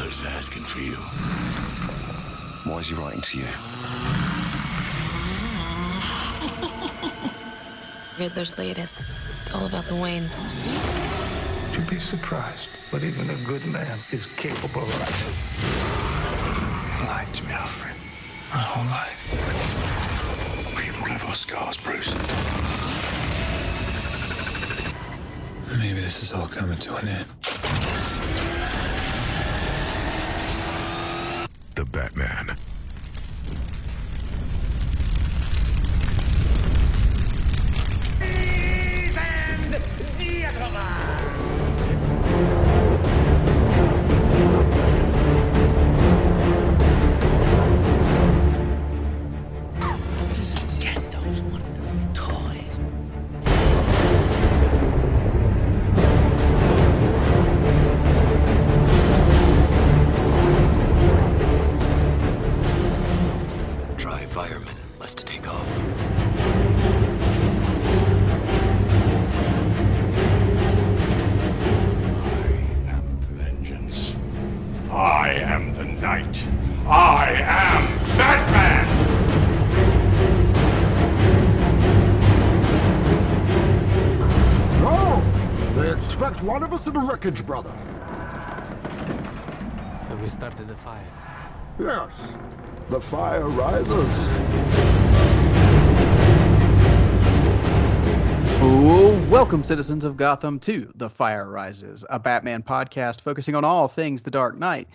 Riddler's asking for you. Why is he writing to you? Riddler's latest. It's all about the Waynes. You'd be surprised what even a good man is capable of. Lied to me, Alfred. My whole life. We all have our scars, Bruce. Maybe this is all coming to an end. The Batman. Wreckage, brother. Have we started the fire? Yes. The fire rises. Oh, welcome, citizens of Gotham, to The Fire Rises, a Batman podcast focusing on all things The Dark Knight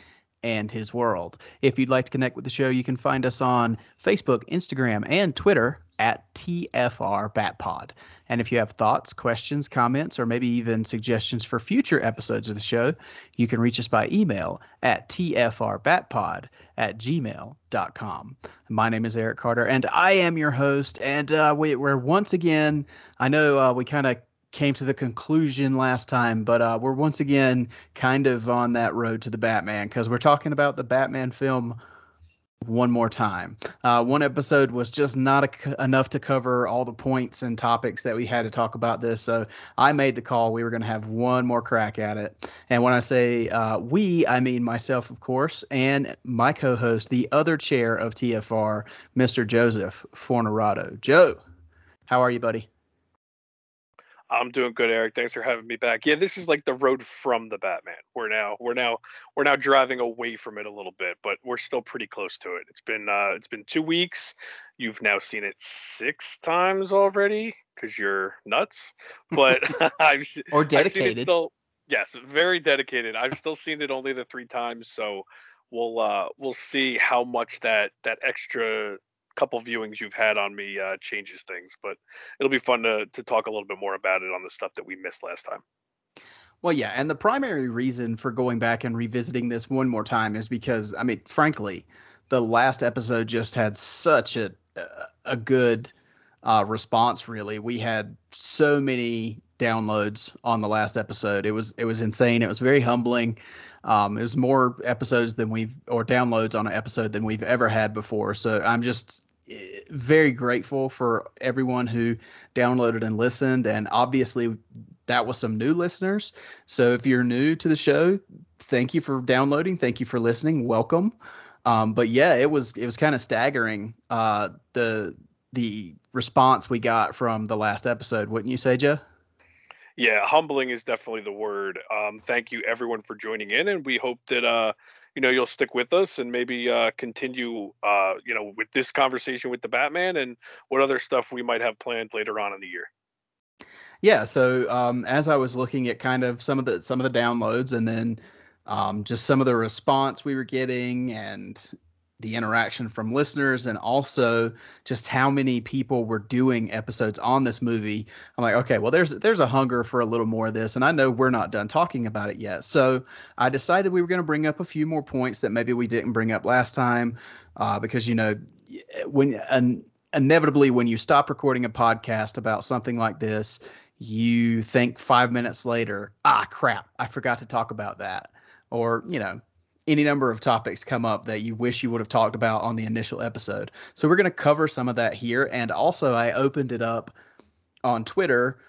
and his world. If you'd like to connect with the show, you can find us on Facebook, Instagram, and Twitter at TFR Batpod. And if you have thoughts, questions, comments, or maybe even suggestions for future episodes of the show, you can reach us by email at tfrbatpod@gmail.com. My name is Eric Carter, and I am your host. And we're once again, I know we kind of came to the conclusion last time, but we're once again kind of on that road to the Batman, because we're talking about the Batman film one more time. One episode was just not enough to cover all the points and topics that we had to talk about this, so I made the call we were going to have one more crack at it. And when I say we, I mean myself, of course, and my co-host, the other chair of TFR, Mr. Joseph Fornerado. Joe, how are you, buddy? I'm doing good, Eric. Thanks for having me back. Yeah, this is like the road from the Batman. We're now driving away from it a little bit, but we're still pretty close to it. It's been 2 weeks. You've now seen it 6 times already because you're nuts. But or dedicated. I've seen it still, yes, very dedicated. I've still seen it only the 3 times, so we'll see how much that extra couple viewings you've had on me changes things, but it'll be fun to talk a little bit more about it on the stuff that we missed last time. Well, yeah, and the primary reason for going back and revisiting this one more time is because, I mean, frankly, the last episode just had such a good response, really. We had so many downloads on the last episode. It was insane. It was very humbling. It was more episodes than downloads on an episode than we've ever had before. So I'm just very grateful for everyone who downloaded and listened. And obviously that was some new listeners. So if you're new to the show, thank you for downloading. Thank you for listening. Welcome. But yeah, it was kind of staggering. The response we got from the last episode, wouldn't you say, Joe? Yeah, humbling is definitely the word. Thank you, everyone, for joining in, and we hope that you'll stick with us and maybe continue with this conversation with the Batman and what other stuff we might have planned later on in the year. Yeah, so as I was looking at kind of some of the downloads and then just some of the response we were getting and the interaction from listeners, and also just how many people were doing episodes on this movie, I'm like, okay, well, there's a hunger for a little more of this, and I know we're not done talking about it yet. So I decided we were going to bring up a few more points that maybe we didn't bring up last time, because, you know, inevitably when you stop recording a podcast about something like this, you think 5 minutes later, crap, I forgot to talk about that, or, you know, any number of topics come up that you wish you would have talked about on the initial episode. So we're going to cover some of that here. And also I opened it up on Twitter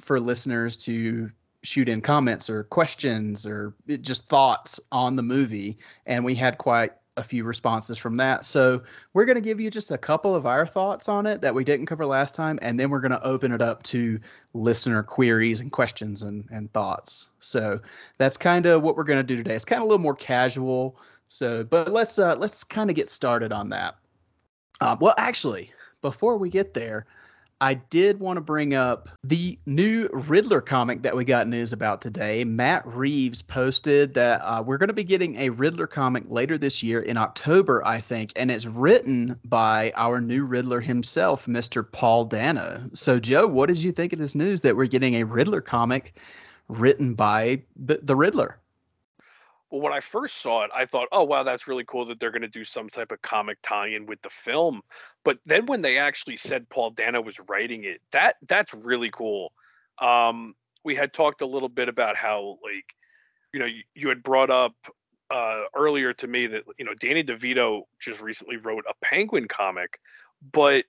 for listeners to shoot in comments or questions or just thoughts on the movie, and we had quite a few responses from that. So we're going to give you just a couple of our thoughts on it that we didn't cover last time, and then we're going to open it up to listener queries and questions and thoughts. So that's kind of what we're going to do today. It's kind of a little more casual. So, but let's kind of get started on that. Well, actually, before we get there, I did want to bring up the new Riddler comic that we got news about today. Matt Reeves posted that we're going to be getting a Riddler comic later this year in October, I think. And it's written by our new Riddler himself, Mr. Paul Dano. So, Joe, what did you think of this news that we're getting a Riddler comic written by the Riddler? Well, when I first saw it, I thought, oh, wow, that's really cool that they're going to do some type of comic tie-in with the film. But then when they actually said Paul Dano was writing it, that's really cool. We had talked a little bit about how, like, you know, you had brought up earlier to me that, you know, Danny DeVito just recently wrote a Penguin comic, but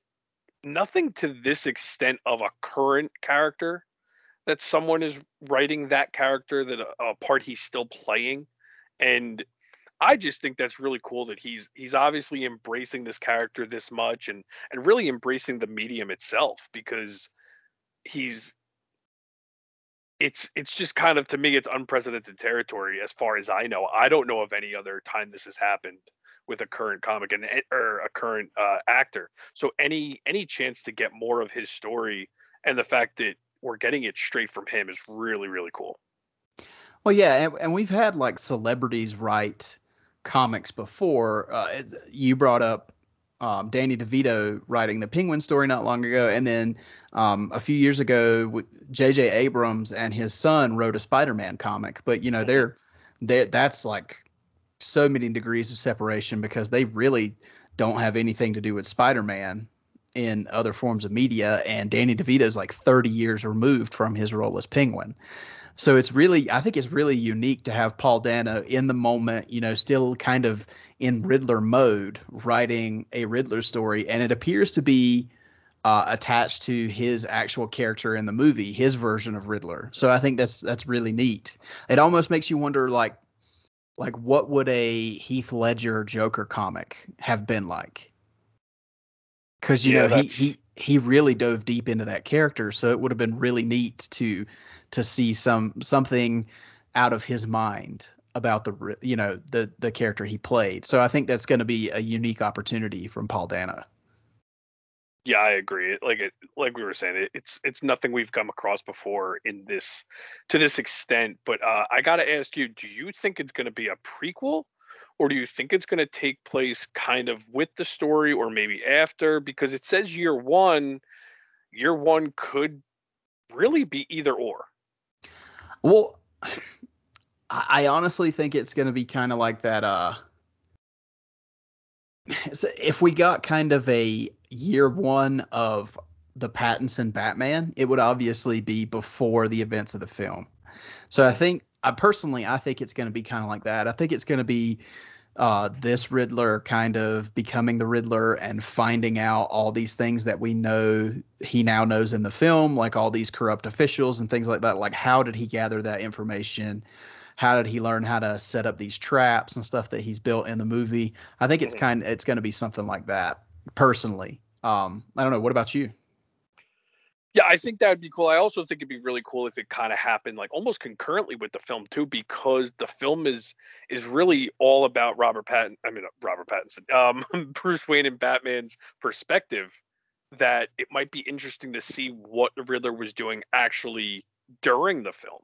nothing to this extent of a current character, that someone is writing that character, that a part he's still playing. And I just think that's really cool that he's obviously embracing this character this much and really embracing the medium itself, because it's just kind of, to me, it's unprecedented territory as far as I know. I don't know of any other time this has happened with a current comic or a current actor. So any chance to get more of his story and the fact that we're getting it straight from him is really, really cool. Well, yeah, and we've had, like, celebrities write comics before. You brought up Danny DeVito writing the Penguin story not long ago, and then a few years ago, JJ Abrams and his son wrote a Spider-Man comic. But, you know, that's, like, so many degrees of separation because they really don't have anything to do with Spider-Man in other forms of media, and Danny DeVito's, like, 30 years removed from his role as Penguin. So it's really, I think it's really unique to have Paul Dano in the moment, you know, still kind of in Riddler mode, writing a Riddler story. And it appears to be attached to his actual character in the movie, his version of Riddler. So I think that's really neat. It almost makes you wonder, like what would a Heath Ledger Joker comic have been like? Because, you know, he really dove deep into that character, so it would have been really neat to see something out of his mind about the character he played. So I think that's going to be a unique opportunity from Paul Dano. Yeah, I agree. Like we were saying, it's nothing we've come across before to this extent. But I got to ask you, do you think it's going to be a prequel? Or do you think it's going to take place kind of with the story or maybe after? Because it says Year One. Year One could really be either or. Well, I honestly think it's going to be kind of like that. If we got kind of a Year One of the Pattinson Batman, it would obviously be before the events of the film. So I think, I think it's going to be kind of like that. I think it's going to be this Riddler kind of becoming the Riddler and finding out all these things that we know he now knows in the film, like all these corrupt officials and things like that. Like, how did he gather that information? How did he learn how to set up these traps and stuff that he's built in the movie? I think it's going to be something like that, personally. I don't know. What about you? Yeah, I think that would be cool. I also think it'd be really cool if it kind of happened like almost concurrently with the film too, because the film is really all about Bruce Wayne and Batman's perspective, that it might be interesting to see what the Riddler was doing actually during the film.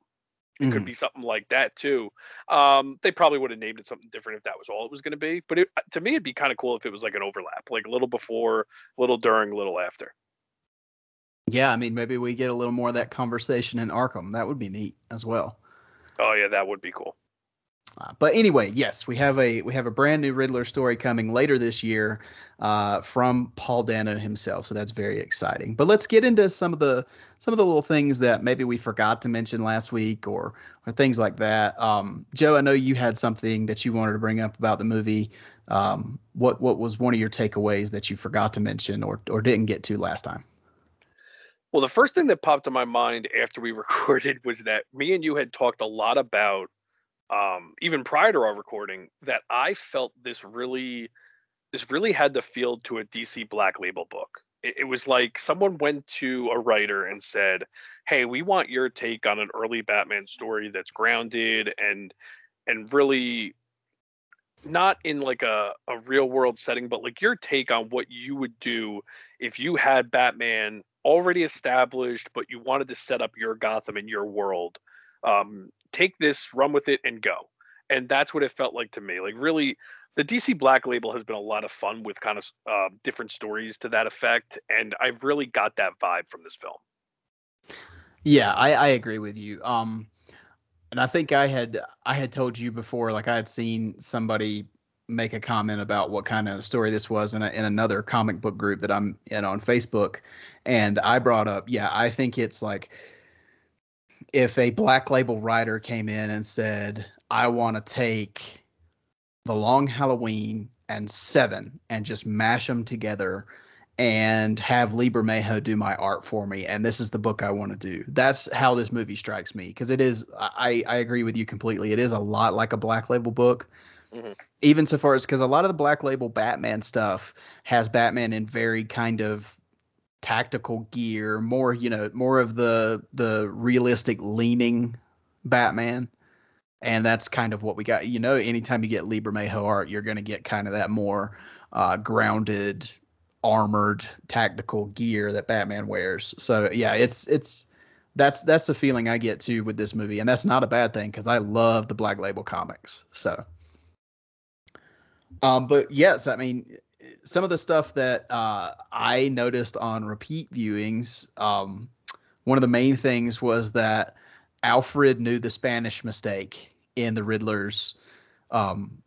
It could be something like that too. They probably would have named it something different if that was all it was going to be. But to me, it'd be kind of cool if it was like an overlap, like a little before, a little during, a little after. Yeah, I mean, maybe we get a little more of that conversation in Arkham. That would be neat as well. Oh, yeah, that would be cool. But anyway, yes, we have a brand new Riddler story coming later this year from Paul Dano himself. So that's very exciting. But let's get into some of the little things that maybe we forgot to mention last week or things like that. Joe, I know you had something that you wanted to bring up about the movie. What was one of your takeaways that you forgot to mention or didn't get to last time? Well, the first thing that popped in my mind after we recorded was that me and you had talked a lot about, even prior to our recording, that I felt this really had the feel to a DC Black Label book. It was like someone went to a writer and said, hey, we want your take on an early Batman story that's grounded and really not in like a real world setting, but like your take on what you would do if you had Batman already established, but you wanted to set up your Gotham and your world. Take this, run with it, and go. And that's what it felt like to me. Like really, the DC Black Label has been a lot of fun with kind of different stories to that effect, and I really got that vibe from this film. Yeah, I agree with you. And I think I had told you before, like I had seen somebody make a comment about what kind of story this was in another comic book group that I'm in on Facebook, and I brought up, yeah, I think it's like if a Black Label writer came in and said, I want to take The Long Halloween and Seven and just mash them together and have Liberatore do my art for me, and this is the book I want to do. That's how this movie strikes me, because it is, I agree with you completely. It is a lot like a Black Label book, mm-hmm. even so far as, because a lot of the Black Label Batman stuff has Batman in very kind of tactical gear, more, you know, more of the realistic leaning Batman. And that's kind of what we got. You know, anytime you get Liberatore art, you're going to get kind of that more grounded, armored, tactical gear that Batman wears. So, yeah, that's the feeling I get too with this movie. And that's not a bad thing, because I love the Black Label comics. So, but yes, I mean, some of the stuff that I noticed on repeat viewings, one of the main things was that Alfred knew the Spanish mistake in the Riddler's El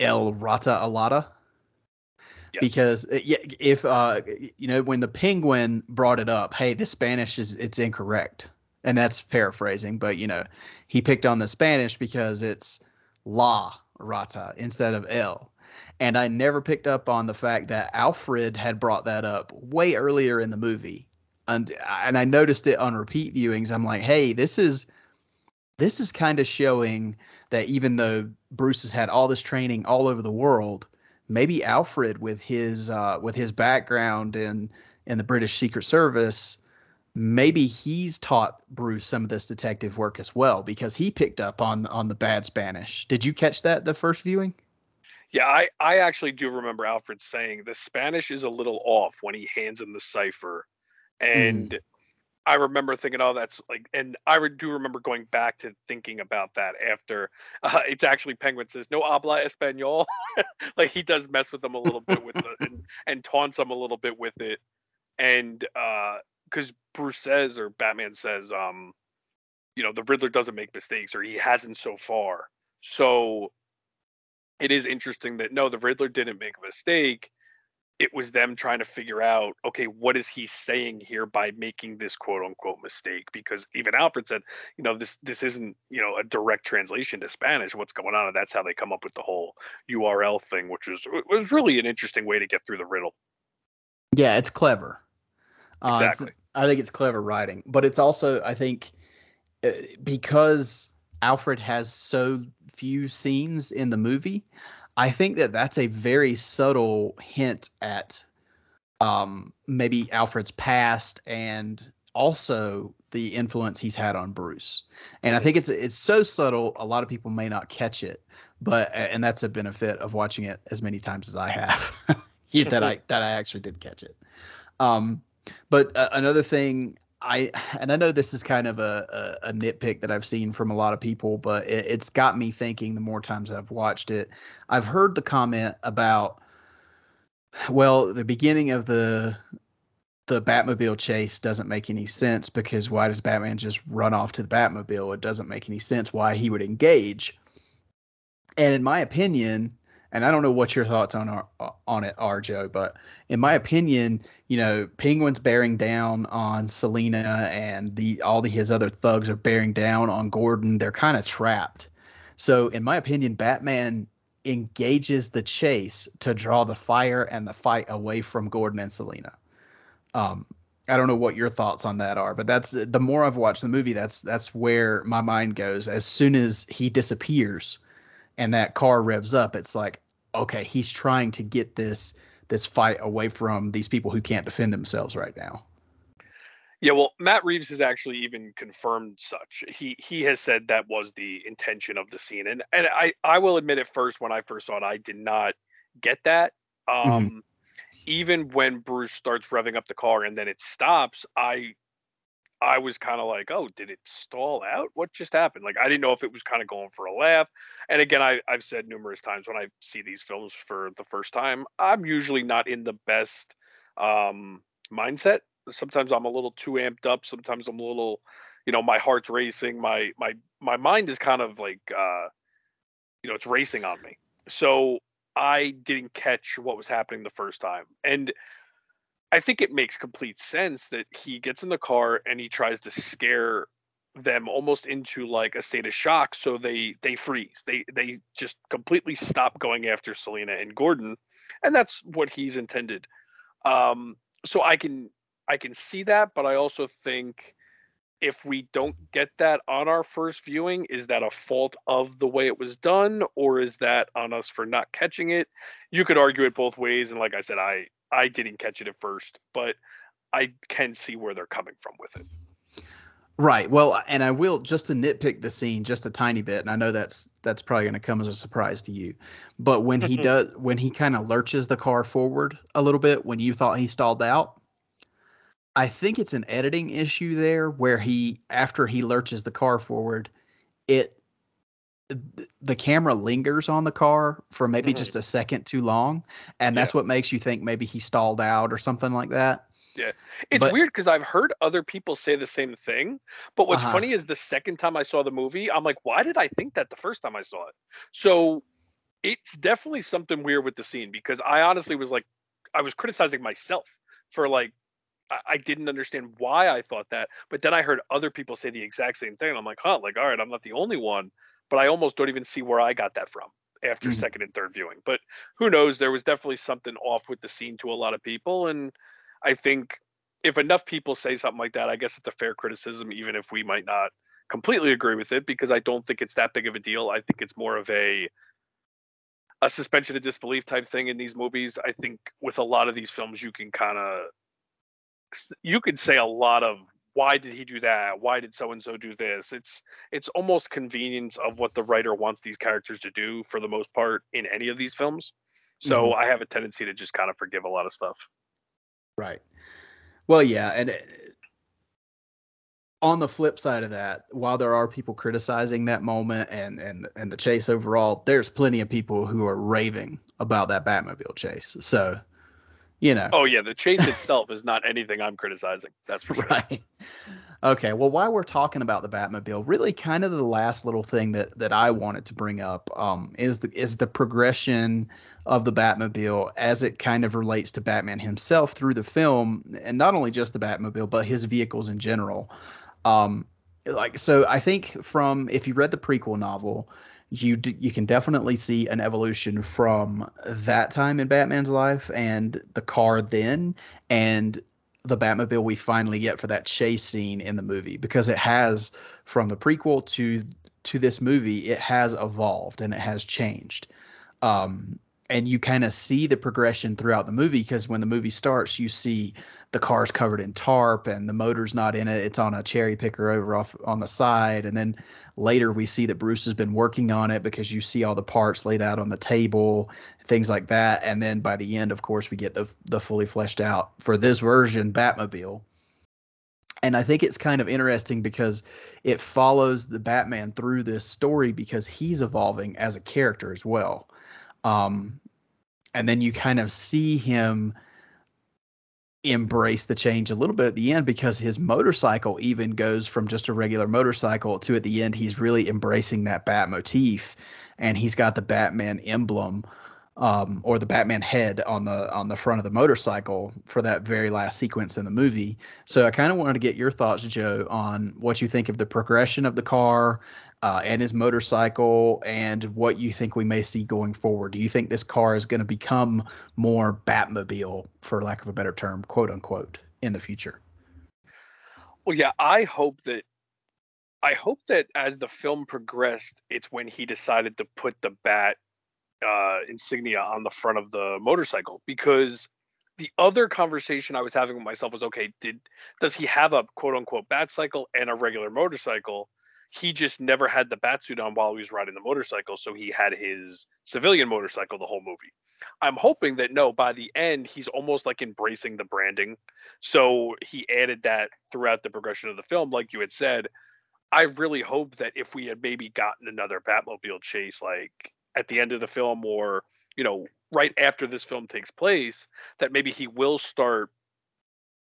Rata Alada. Yep. Because if, you know, when the Penguin brought it up, hey, the Spanish it's incorrect. And that's paraphrasing, but, you know, he picked on the Spanish because it's La Rata instead of El. And I never picked up on the fact that Alfred had brought that up way earlier in the movie. And I noticed it on repeat viewings. I'm like, hey, this is kind of showing that even though Bruce has had all this training all over the world, maybe Alfred with his background in the British Secret Service, maybe he's taught Bruce some of this detective work as well, because he picked up on the bad Spanish. Did you catch that the first viewing? Yeah, I actually do remember Alfred saying the Spanish is a little off when he hands him the cipher. And I remember thinking, oh, that's like, and I do remember going back to thinking about that after it's actually Penguin says, no habla español. Like he does mess with them a little bit with the, and taunts them a little bit with it. And because Bruce says, or Batman says, you know, the Riddler doesn't make mistakes, or he hasn't so far. So it is interesting that, no, the Riddler didn't make a mistake. It was them trying to figure out, okay, what is he saying here by making this quote unquote mistake? Because even Alfred said, you know, this isn't, you know, a direct translation to Spanish. What's going on? And that's how they come up with the whole URL thing, which was really an interesting way to get through the riddle. Yeah, it's clever. Exactly. I think it's clever writing, but it's also, I think, because Alfred has so few scenes in the movie, I think that that's a very subtle hint at maybe Alfred's past and also the influence he's had on Bruce. And I think it's so subtle, a lot of people may not catch it, and that's a benefit of watching it as many times as I have that I actually did catch it. But another thing I know this is kind of a nitpick that I've seen from a lot of people, but it's got me thinking the more times I've watched it. I've heard the comment about, well, the beginning of the Batmobile chase doesn't make any sense, because why does Batman just run off to the Batmobile? It doesn't make any sense why he would engage. And in my opinion, and I don't know what your thoughts on it are, Joe, but in my opinion, you know, Penguin's bearing down on Selina, and his other thugs are bearing down on Gordon. They're kind of trapped. So in my opinion, Batman engages the chase to draw the fire and the fight away from Gordon and Selina. I don't know what your thoughts on that are, but that's the more I've watched the movie, that's where my mind goes. As soon as he disappears and that car revs up, it's like, okay, he's trying to get this fight away from these people who can't defend themselves right now. Yeah, well, Matt Reeves has actually even confirmed such. He has said that was the intention of the scene. And I will admit at first, when I first saw it, I did not get that. Even when Bruce starts revving up the car and then it stops, I was kind of like, oh, did it stall out? What just happened? Like, I didn't know if it was kind of going for a laugh. And again, I've said numerous times when I see these films for the first time, I'm usually not in the best mindset. Sometimes I'm a little too amped up. Sometimes I'm a little, my heart's racing. My mind is kind of like, it's racing on me. So I didn't catch what was happening the first time. And I think it makes complete sense that he gets in the car and he tries to scare them almost into like a state of shock. So they freeze. They just completely stop going after Selena and Gordon. And that's what he's intended. So I can see that, but I also think if we don't get that on our first viewing, is that a fault of the way it was done, or is that on us for not catching it? You could argue it both ways, and like I said, I didn't catch it at first, but I can see where they're coming from with it. Right. Well, and I will, just to nitpick the scene just a tiny bit, and I know that's probably going to come as a surprise to you, but when he when he kind of lurches the car forward a little bit, when you thought he stalled out, I think it's an editing issue there where after he lurches the car forward, the camera lingers on the car for maybe just a second too long. And that's what makes you think maybe he stalled out or something like that. Yeah. It's weird because I've heard other people say the same thing. But what's funny is the second time I saw the movie, I'm like, why did I think that the first time I saw it? So it's definitely something weird with the scene, because I honestly was like, I was criticizing myself for like, I didn't understand why I thought that, but then I heard other people say the exact same thing. And I'm like, all right, I'm not the only one, but I almost don't even see where I got that from after second and third viewing. But who knows? There was definitely something off with the scene to a lot of people. And I think if enough people say something like that, I guess it's a fair criticism, even if we might not completely agree with it, because I don't think it's that big of a deal. I think it's more of a suspension of disbelief type thing in these movies. I think with a lot of these films, you could say a lot of, why did he do that? Why did so-and-so do this? It's almost convenience of what the writer wants these characters to do for the most part in any of these films. So I have a tendency to just kind of forgive a lot of stuff. Right. Well, yeah. And on the flip side of that, while there are people criticizing that moment and the chase overall, there's plenty of people who are raving about that Batmobile chase. So, Oh, yeah. The chase itself is not anything I'm criticizing. That's for sure. Right. Okay. Well, while we're talking about the Batmobile, really kind of the last little thing that I wanted to bring up is the progression of the Batmobile as it kind of relates to Batman himself through the film, and not only just the Batmobile, but his vehicles in general. So I think if you read the prequel novel, you can definitely see an evolution from that time in Batman's life and the car then and the Batmobile we finally get for that chase scene in the movie, because it has, from the prequel to this movie, it has evolved and it has changed. And you kind of see the progression throughout the movie, because when the movie starts, you see the car's covered in tarp and the motor's not in it. It's on a cherry picker over off on the side. And then later we see that Bruce has been working on it, because you see all the parts laid out on the table, things like that. And then by the end, of course, we get the fully fleshed out, for this version, Batmobile. And I think it's kind of interesting because it follows the Batman through this story, because he's evolving as a character as well. And then you kind of see him embrace the change a little bit at the end, because his motorcycle even goes from just a regular motorcycle to, at the end, he's really embracing that bat motif, and he's got the Batman emblem, or the Batman head on the front of the motorcycle for that very last sequence in the movie. So I kind of wanted to get your thoughts, Joe, on what you think of the progression of the car, and his motorcycle, and what you think we may see going forward. Do you think this car is going to become more Batmobile, for lack of a better term, quote unquote, in the future? Well, yeah, I hope that as the film progressed, it's when he decided to put the bat insignia on the front of the motorcycle, because the other conversation I was having with myself was, okay, does he have a quote unquote bat cycle and a regular motorcycle? He just never had the bat suit on while he was riding the motorcycle, so he had his civilian motorcycle the whole movie. I'm hoping that, no, by the end, he's almost like embracing the branding. So he added that throughout the progression of the film, like you had said. I really hope that if we had maybe gotten another Batmobile chase, like at the end of the film, or, you know, right after this film takes place, that maybe he will start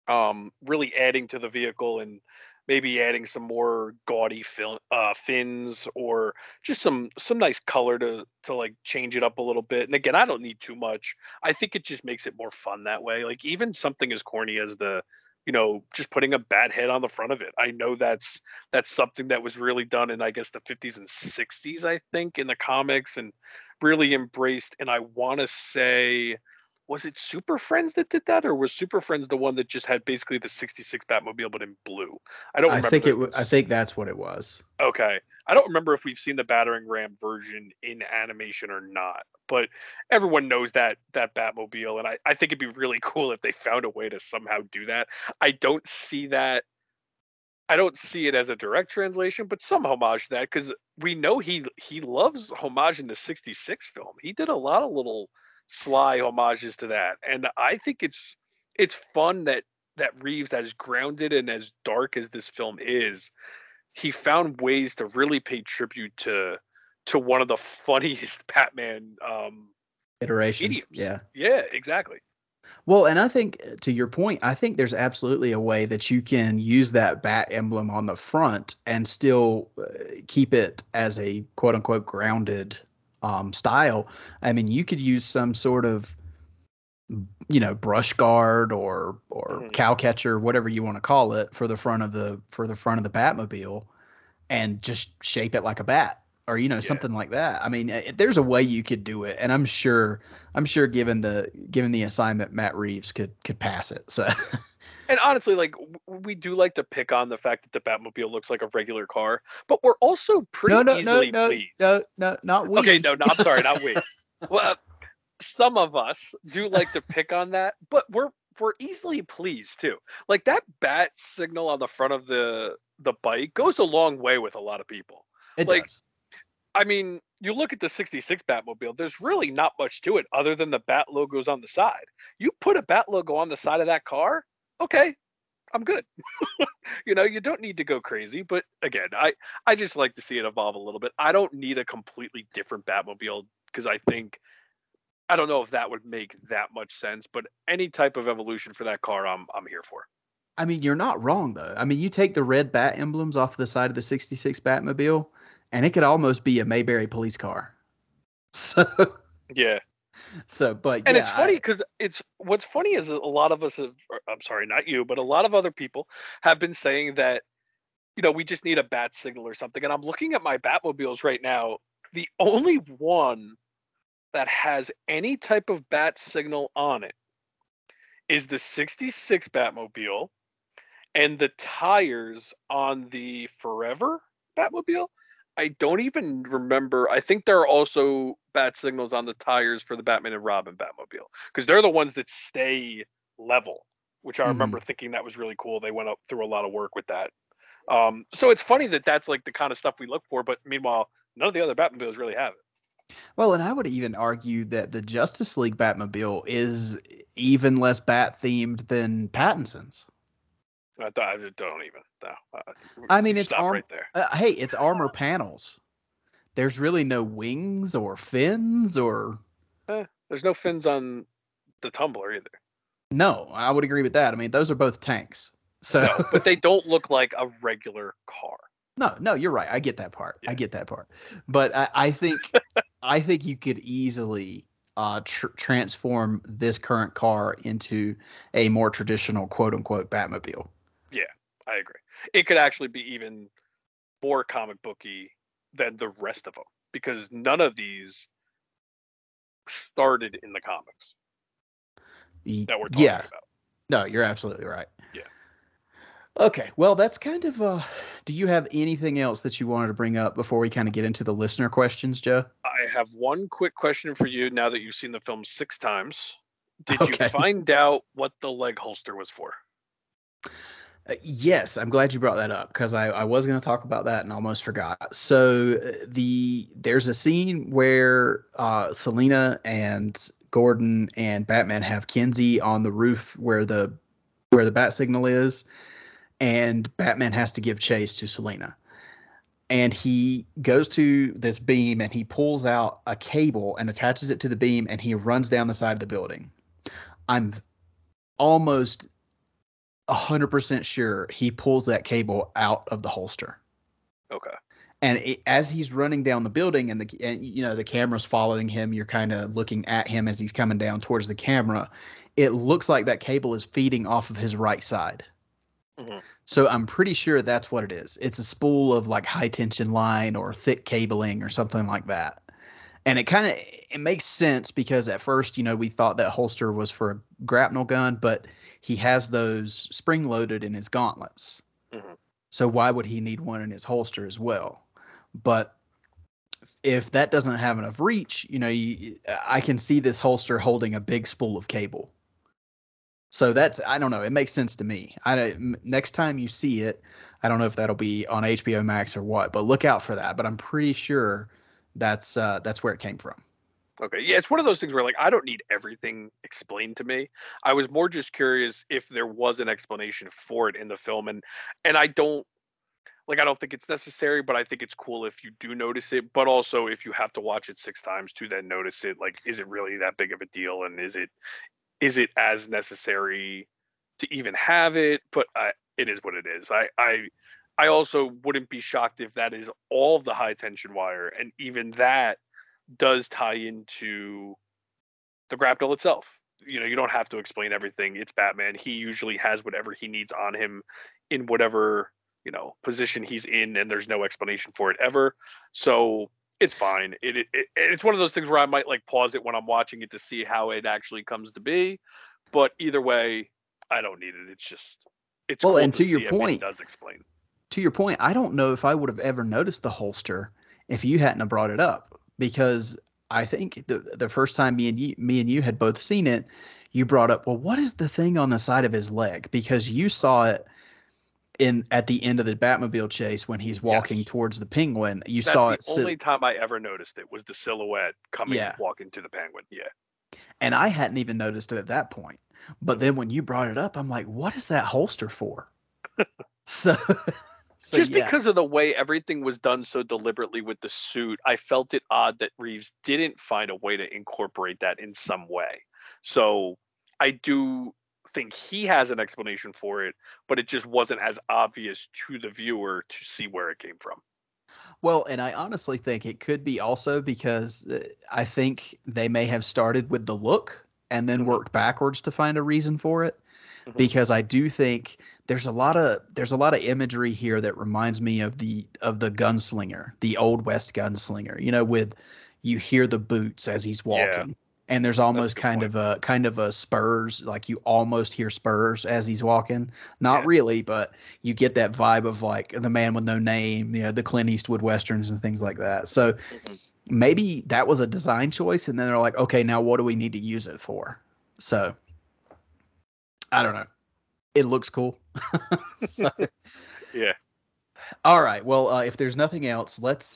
really adding to the vehicle and maybe adding some more gaudy fins, or just some nice color to like change it up a little bit. And again, I don't need too much. I think it just makes it more fun that way. Like even something as corny as the, you know, just putting a bat head on the front of it. I know that's something that was really done in, I guess, the 50s and 60s, I think, in the comics, and really embraced. And I want to say, was it Super Friends that did that, or was Super Friends the one that just had basically the 66 Batmobile but in blue? I don't remember. I think that's what it was. Okay. I don't remember if we've seen the battering ram version in animation or not, but everyone knows that Batmobile, and I think it'd be really cool if they found a way to somehow do that. I don't see it as a direct translation, but some homage to that, because we know he loves homage in the 66 film. He did a lot of little sly homages to that, and I think it's fun that Reeves, as grounded and as dark as this film is, he found ways to really pay tribute to one of the funniest Batman iterations. Mediums. Yeah, exactly. Well, and I think, to your point, I think there's absolutely a way that you can use that bat emblem on the front and still keep it as a quote unquote grounded style. I mean, you could use some sort of, you know, brush guard or mm-hmm. cow catcher, whatever you want to call it, for the front of the Batmobile, and just shape it like a bat, or, you know, something like that. I mean, there's a way you could do it, and I'm sure given the assignment, Matt Reeves could pass it. So. And honestly, like, we do like to pick on the fact that the Batmobile looks like a regular car, but we're also pretty easily pleased. No, not we. Okay, no, I'm sorry, not we. Well, some of us do like to pick on that, but we're easily pleased too. Like that bat signal on the front of the bike goes a long way with a lot of people. It does. I mean, you look at the 66 Batmobile, there's really not much to it other than the bat logos on the side. You put a bat logo on the side of that car, okay, I'm good. You know, you don't need to go crazy. But again, I just like to see it evolve a little bit. I don't need a completely different Batmobile, because I don't know if that would make that much sense, but any type of evolution for that car, I'm here for. I mean, you're not wrong though. I mean, you take the red bat emblems off the side of the 66 Batmobile, and it could almost be a Mayberry police car. So yeah. So, but and yeah, it's funny because what's funny is a lot of us I'm sorry, not you, but a lot of other people have been saying that, you know, we just need a bat signal or something. And I'm looking at my Batmobiles right now. The only one that has any type of bat signal on it is the 66 Batmobile, and the tires on the Forever Batmobile. I don't even remember. I think there are also bat signals on the tires for the Batman and Robin Batmobile, because they're the ones that stay level, which I remember thinking that was really cool. They went up through a lot of work with that. So it's funny that that's like the kind of stuff we look for, but meanwhile, none of the other Batmobiles really have it. Well, and I would even argue that the Justice League Batmobile is even less bat-themed than Pattinson's. I mean, it's right there. Hey, it's armor panels. There's really no wings or fins or. There's no fins on the tumbler either. No, I would agree with that. I mean, those are both tanks. So, no, but they don't look like a regular car. No, you're right. I get that part. Yeah. I get that part. But I think you could easily transform this current car into a more traditional quote unquote Batmobile. Yeah, I agree. It could actually be even more comic booky than the rest of them, because none of these started in the comics that we're talking about. No, you're absolutely right. Yeah. Okay, well, that's kind of do you have anything else that you wanted to bring up before we kind of get into the listener questions, Joe? I have one quick question for you now that you've seen the film 6 times. Did you find out what the leg holster was for? Yes, I'm glad you brought that up because I was going to talk about that and almost forgot. So there's a scene where Selina and Gordon and Batman have Kenzie on the roof where the bat signal is, and Batman has to give chase to Selina. And he goes to this beam and he pulls out a cable and attaches it to the beam and he runs down the side of the building. I'm almost 100% sure he pulls that cable out of the holster. Okay. And as he's running down the building and you know the camera's following him, you're kind of looking at him as he's coming down towards the camera. It looks like that cable is feeding off of his right side. Mm-hmm. So I'm pretty sure that's what it is. It's a spool of like high tension line or thick cabling or something like that. And it makes sense because at first, you know, we thought that holster was for a grapnel gun, but he has those spring loaded in his gauntlets. Mm-hmm. So why would he need one in his holster as well? But if that doesn't have enough reach, you know, I can see this holster holding a big spool of cable. So that's, I don't know, it makes sense to me. Next time you see it, I don't know if that'll be on HBO Max or what, but look out for that. But I'm pretty sure that's where it came from. Okay, yeah, it's one of those things where, like, I don't need everything explained to me. I was more just curious if there was an explanation for it in the film, and I don't, like, I don't think it's necessary, but I think it's cool if you do notice it, but also if you have to watch it 6 times to then notice it, like, is it really that big of a deal, and is it as necessary to even have it? But it is what it is. I also wouldn't be shocked if that is all the high tension wire. And even that does tie into the grapnel itself. You know, you don't have to explain everything. It's Batman. He usually has whatever he needs on him in whatever, you know, position he's in. And there's no explanation for it ever. So it's fine. It's one of those things where I might like pause it when I'm watching it to see how it actually comes to be. But either way, I don't need it. It's just, it's well, cool and to your point, it does explain. To your point, I don't know if I would have ever noticed the holster if you hadn't have brought it up, because I think the first time me and you had both seen it, you brought up, well, what is the thing on the side of his leg? Because you saw it at the end of the Batmobile chase when he's walking towards the Penguin. That's the only time I ever noticed it was the silhouette coming walking to the Penguin. Yeah. And I hadn't even noticed it at that point. But then when you brought it up, I'm like, what is that holster for? So because of the way everything was done so deliberately with the suit, I felt it odd that Reeves didn't find a way to incorporate that in some way. So I do think he has an explanation for it, but it just wasn't as obvious to the viewer to see where it came from. Well, and I honestly think it could be also because I think they may have started with the look and then worked backwards to find a reason for it. Mm-hmm. Because I do think there's a lot of imagery here that reminds me of the gunslinger, the old West gunslinger, you know, with you hear the boots as he's walking. Yeah. And there's almost kind of a spurs, like you almost hear spurs as he's walking. Not really, but you get that vibe of like The Man with No Name, you know, the Clint Eastwood Westerns and things like that. So maybe that was a design choice. And then they're like, okay, now what do we need to use it for? So I don't know. It looks cool. So. Yeah. All right. Well, if there's nothing else, let's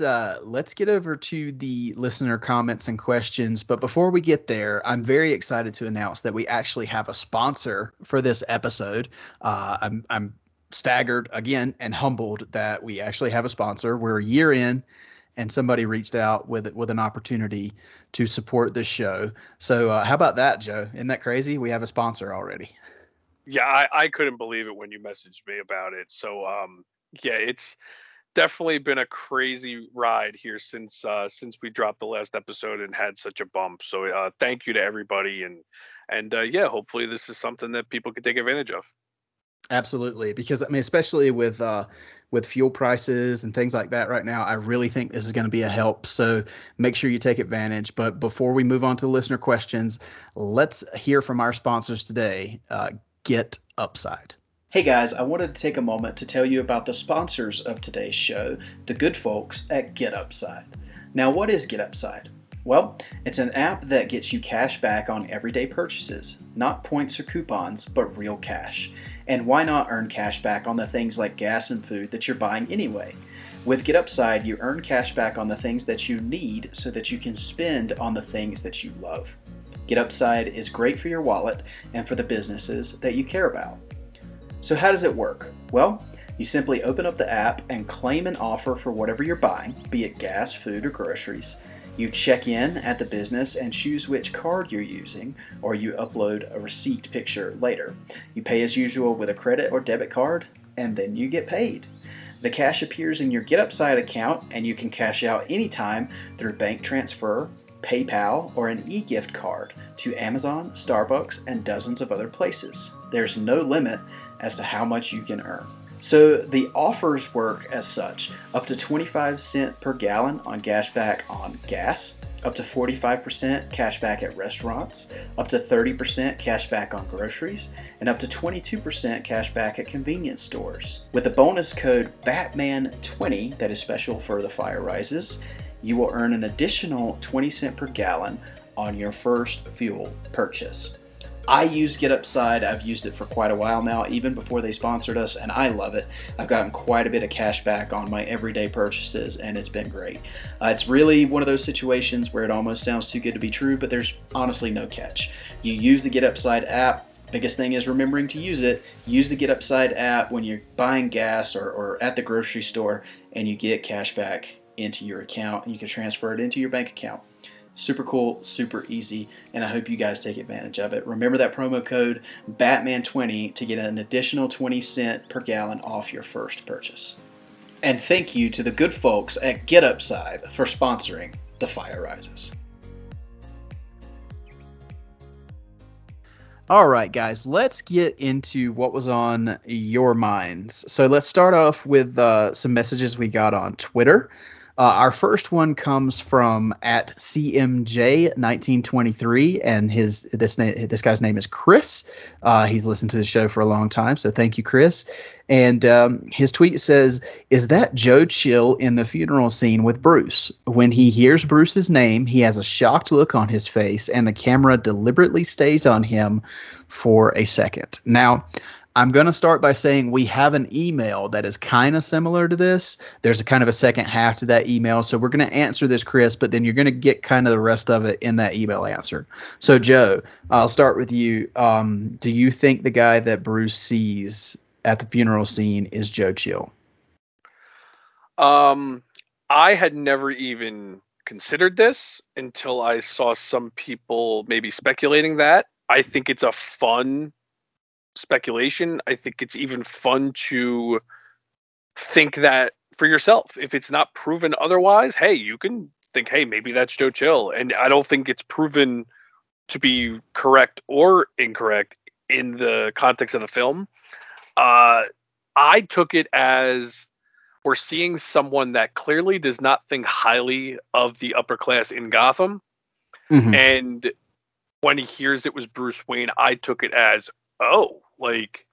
get over to the listener comments and questions. But before we get there, I'm very excited to announce that we actually have a sponsor for this episode. I'm staggered again and humbled that we actually have a sponsor. We're a year in, and somebody reached out with an opportunity to support this show. So how about that, Joe? Isn't that crazy? We have a sponsor already. Yeah, I couldn't believe it when you messaged me about it. So, it's definitely been a crazy ride here since we dropped the last episode and had such a bump. So, thank you to everybody, and hopefully this is something that people can take advantage of. Absolutely, because I mean, especially with fuel prices and things like that right now, I really think this is going to be a help. So make sure you take advantage. But before we move on to listener questions, let's hear from our sponsors today. GetUpside. Hey guys, I wanted to take a moment to tell you about the sponsors of today's show, the good folks at GetUpside. Now, what is GetUpside? Well, it's an app that gets you cash back on everyday purchases, not points or coupons, but real cash. And why not earn cash back on the things like gas and food that you're buying anyway? With GetUpside, you earn cash back on the things that you need so that you can spend on the things that you love. GetUpside is great for your wallet and for the businesses that you care about. So how does it work? Well, you simply open up the app and claim an offer for whatever you're buying, be it gas, food, or groceries. You check in at the business and choose which card you're using, or you upload a receipt picture later. You pay as usual with a credit or debit card, and then you get paid. The cash appears in your GetUpside account, and you can cash out anytime through bank transfer, PayPal, or an e-gift card to Amazon, Starbucks, and dozens of other places. There's no limit as to how much you can earn. So the offers work as such: up to 25 cents per gallon on cashback on gas, up to 45% cashback at restaurants, up to 30% cashback on groceries, and up to 22% cashback at convenience stores. With the bonus code BATMAN20 that is special for The Fire Rises, you will earn an additional 20 cents per gallon on your first fuel purchase. I use GetUpside. I've used it for quite a while now, even before they sponsored us, and I love it. I've gotten quite a bit of cash back on my everyday purchases, and it's been great. It's really one of those situations where it almost sounds too good to be true, but there's honestly no catch. You use the GetUpside app. Biggest thing is remembering to use it. Use the GetUpside app when you're buying gas or at the grocery store, and you get cash back into your account, and you can transfer it into your bank account. Super cool, super easy, and I hope you guys take advantage of it. Remember that promo code BATMAN20 to get an additional 20 cent per gallon off your first purchase. And thank you to the good folks at GetUpside for sponsoring The Fire Rises. All right, guys, let's get into what was on your minds. So let's start off with some messages we got on Twitter. Our first one comes from at CMJ1923, and this guy's name is Chris. He's listened to the show for a long time, so thank you, Chris. And his tweet says, "Is that Joe Chill in the funeral scene with Bruce? When he hears Bruce's name, he has a shocked look on his face, and the camera deliberately stays on him for a second." Now, I'm going to start by saying we have an email that is kind of similar to this. There's a kind of a second half to that email. So we're going to answer this, Chris, but then you're going to get kind of the rest of it in that email answer. So, Joe, I'll start with you. Do you think the guy that Bruce sees at the funeral scene is Joe Chill? I had never even considered this until I saw some people maybe speculating that. I think it's a fun speculation. I think it's even fun to think that for yourself. If it's not proven otherwise, hey, you can think, hey, maybe that's Joe Chill. And I don't think it's proven to be correct or incorrect in the context of the film. I took it as we're seeing someone that clearly does not think highly of the upper class in Gotham. Mm-hmm. And when he hears it was Bruce Wayne, I took it as, oh, like,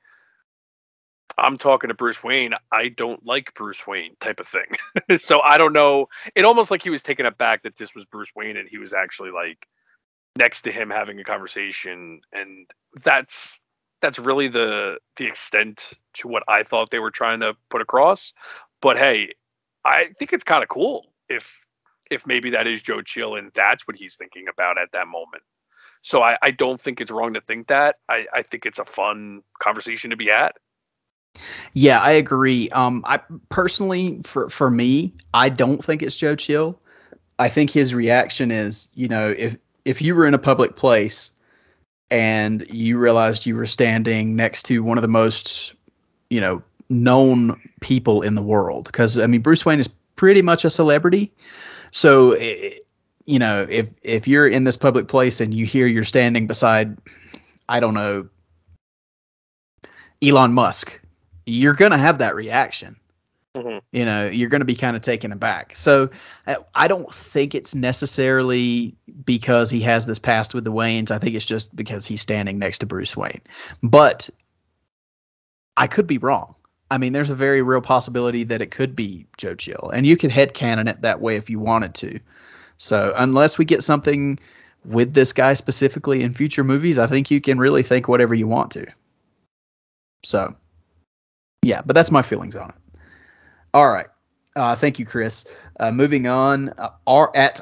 I'm talking to Bruce Wayne. I don't like Bruce Wayne, type of thing. So I don't know. It almost like he was taken aback that this was Bruce Wayne and he was actually like next to him having a conversation. And that's really the extent to what I thought they were trying to put across. But hey, I think it's kind of cool if maybe that is Joe Chill and that's what he's thinking about at that moment. So I don't think it's wrong to think that. I think it's a fun conversation to be at. Yeah, I agree. I personally, for me, I don't think it's Joe Chill. I think his reaction is, you know, if you were in a public place and you realized you were standing next to one of the most, you know, known people in the world, because I mean, Bruce Wayne is pretty much a celebrity. So you know, if you're in this public place and you hear you're standing beside, I don't know, Elon Musk, you're going to have that reaction. Mm-hmm. You know, you're going to be kind of taken aback. So I don't think it's necessarily because he has this past with the Waynes. I think it's just because he's standing next to Bruce Wayne. But I could be wrong. I mean, there's a very real possibility that it could be Joe Chill, and you could headcanon it that way if you wanted to. So unless we get something with this guy specifically in future movies, I think you can really think whatever you want to. So, yeah, but that's my feelings on it. All right. Thank you, Chris. Moving on, at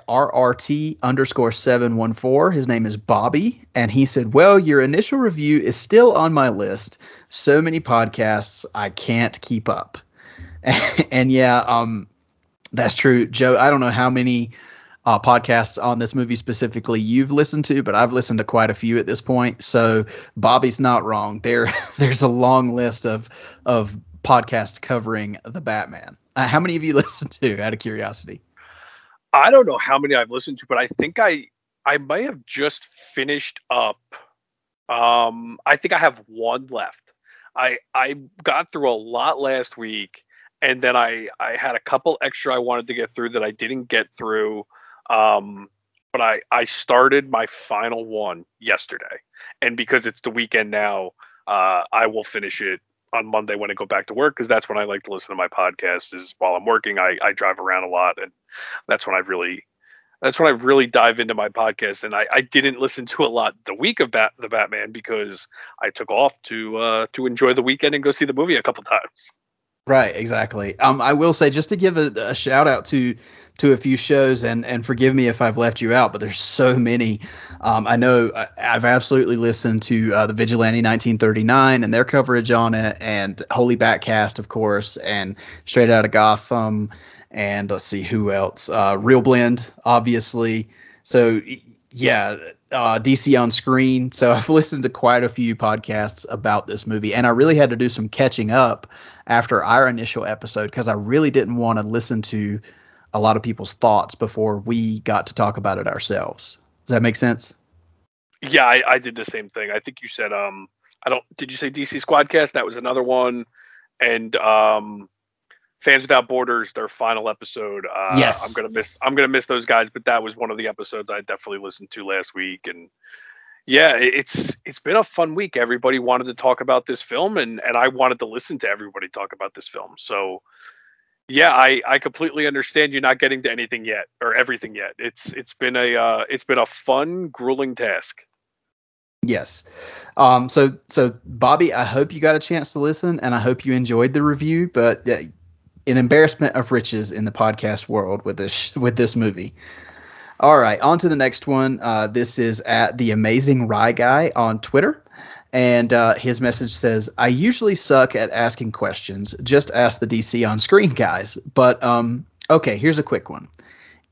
RRT_714. His name is Bobby, and he said, well, your initial review is still on my list. So many podcasts, I can't keep up. And yeah, that's true. Joe, I don't know how many podcasts on this movie specifically you've listened to, but I've listened to quite a few at this point. So Bobby's not wrong. There's a long list of podcasts covering the Batman. How many of you listen to, out of curiosity? I don't know how many I've listened to, but I think I might have just finished up. I think I have one left. I got through a lot last week, and then I had a couple extra I wanted to get through that I didn't get through. But I started my final one yesterday. And because it's the weekend now, I will finish it on Monday when I go back to work, because that's when I like to listen to my podcast, is while I'm working. I drive around a lot, and that's when I really dive into my podcast. And I didn't listen to a lot the week of the Batman, because I took off to enjoy the weekend and go see the movie a couple times. Right, exactly. I will say, just to give a shout out to a few shows, and forgive me if I've left you out, but there's so many. I know I've absolutely listened to the Vigilante 1939 and their coverage on it, and Holy Batcast, of course, and Straight Outta Gotham, and let's see who else. Real Blend, obviously. So yeah. DC on Screen. So I've listened to quite a few podcasts about this movie, and I really had to do some catching up after our initial episode, because I really didn't want to listen to a lot of people's thoughts before we got to talk about it ourselves. Does that make sense? Yeah, I did the same thing. I think you said, did you say DC Squadcast? That was another one. And Fans Without Borders, their final episode. Yes. I'm gonna miss those guys, but that was one of the episodes I definitely listened to last week. And yeah, it's been a fun week. Everybody wanted to talk about this film, and I wanted to listen to everybody talk about this film. So yeah, I completely understand you not getting to anything yet, or everything yet. It's been a fun, grueling task. Yes. So Bobby, I hope you got a chance to listen, and I hope you enjoyed the review, but an embarrassment of riches in the podcast world with this movie. All right, on to the next one. This is at The Amazing Rye Guy on Twitter. And his message says, I usually suck at asking questions. Just ask the DC on Screen guys. But, okay, here's a quick one.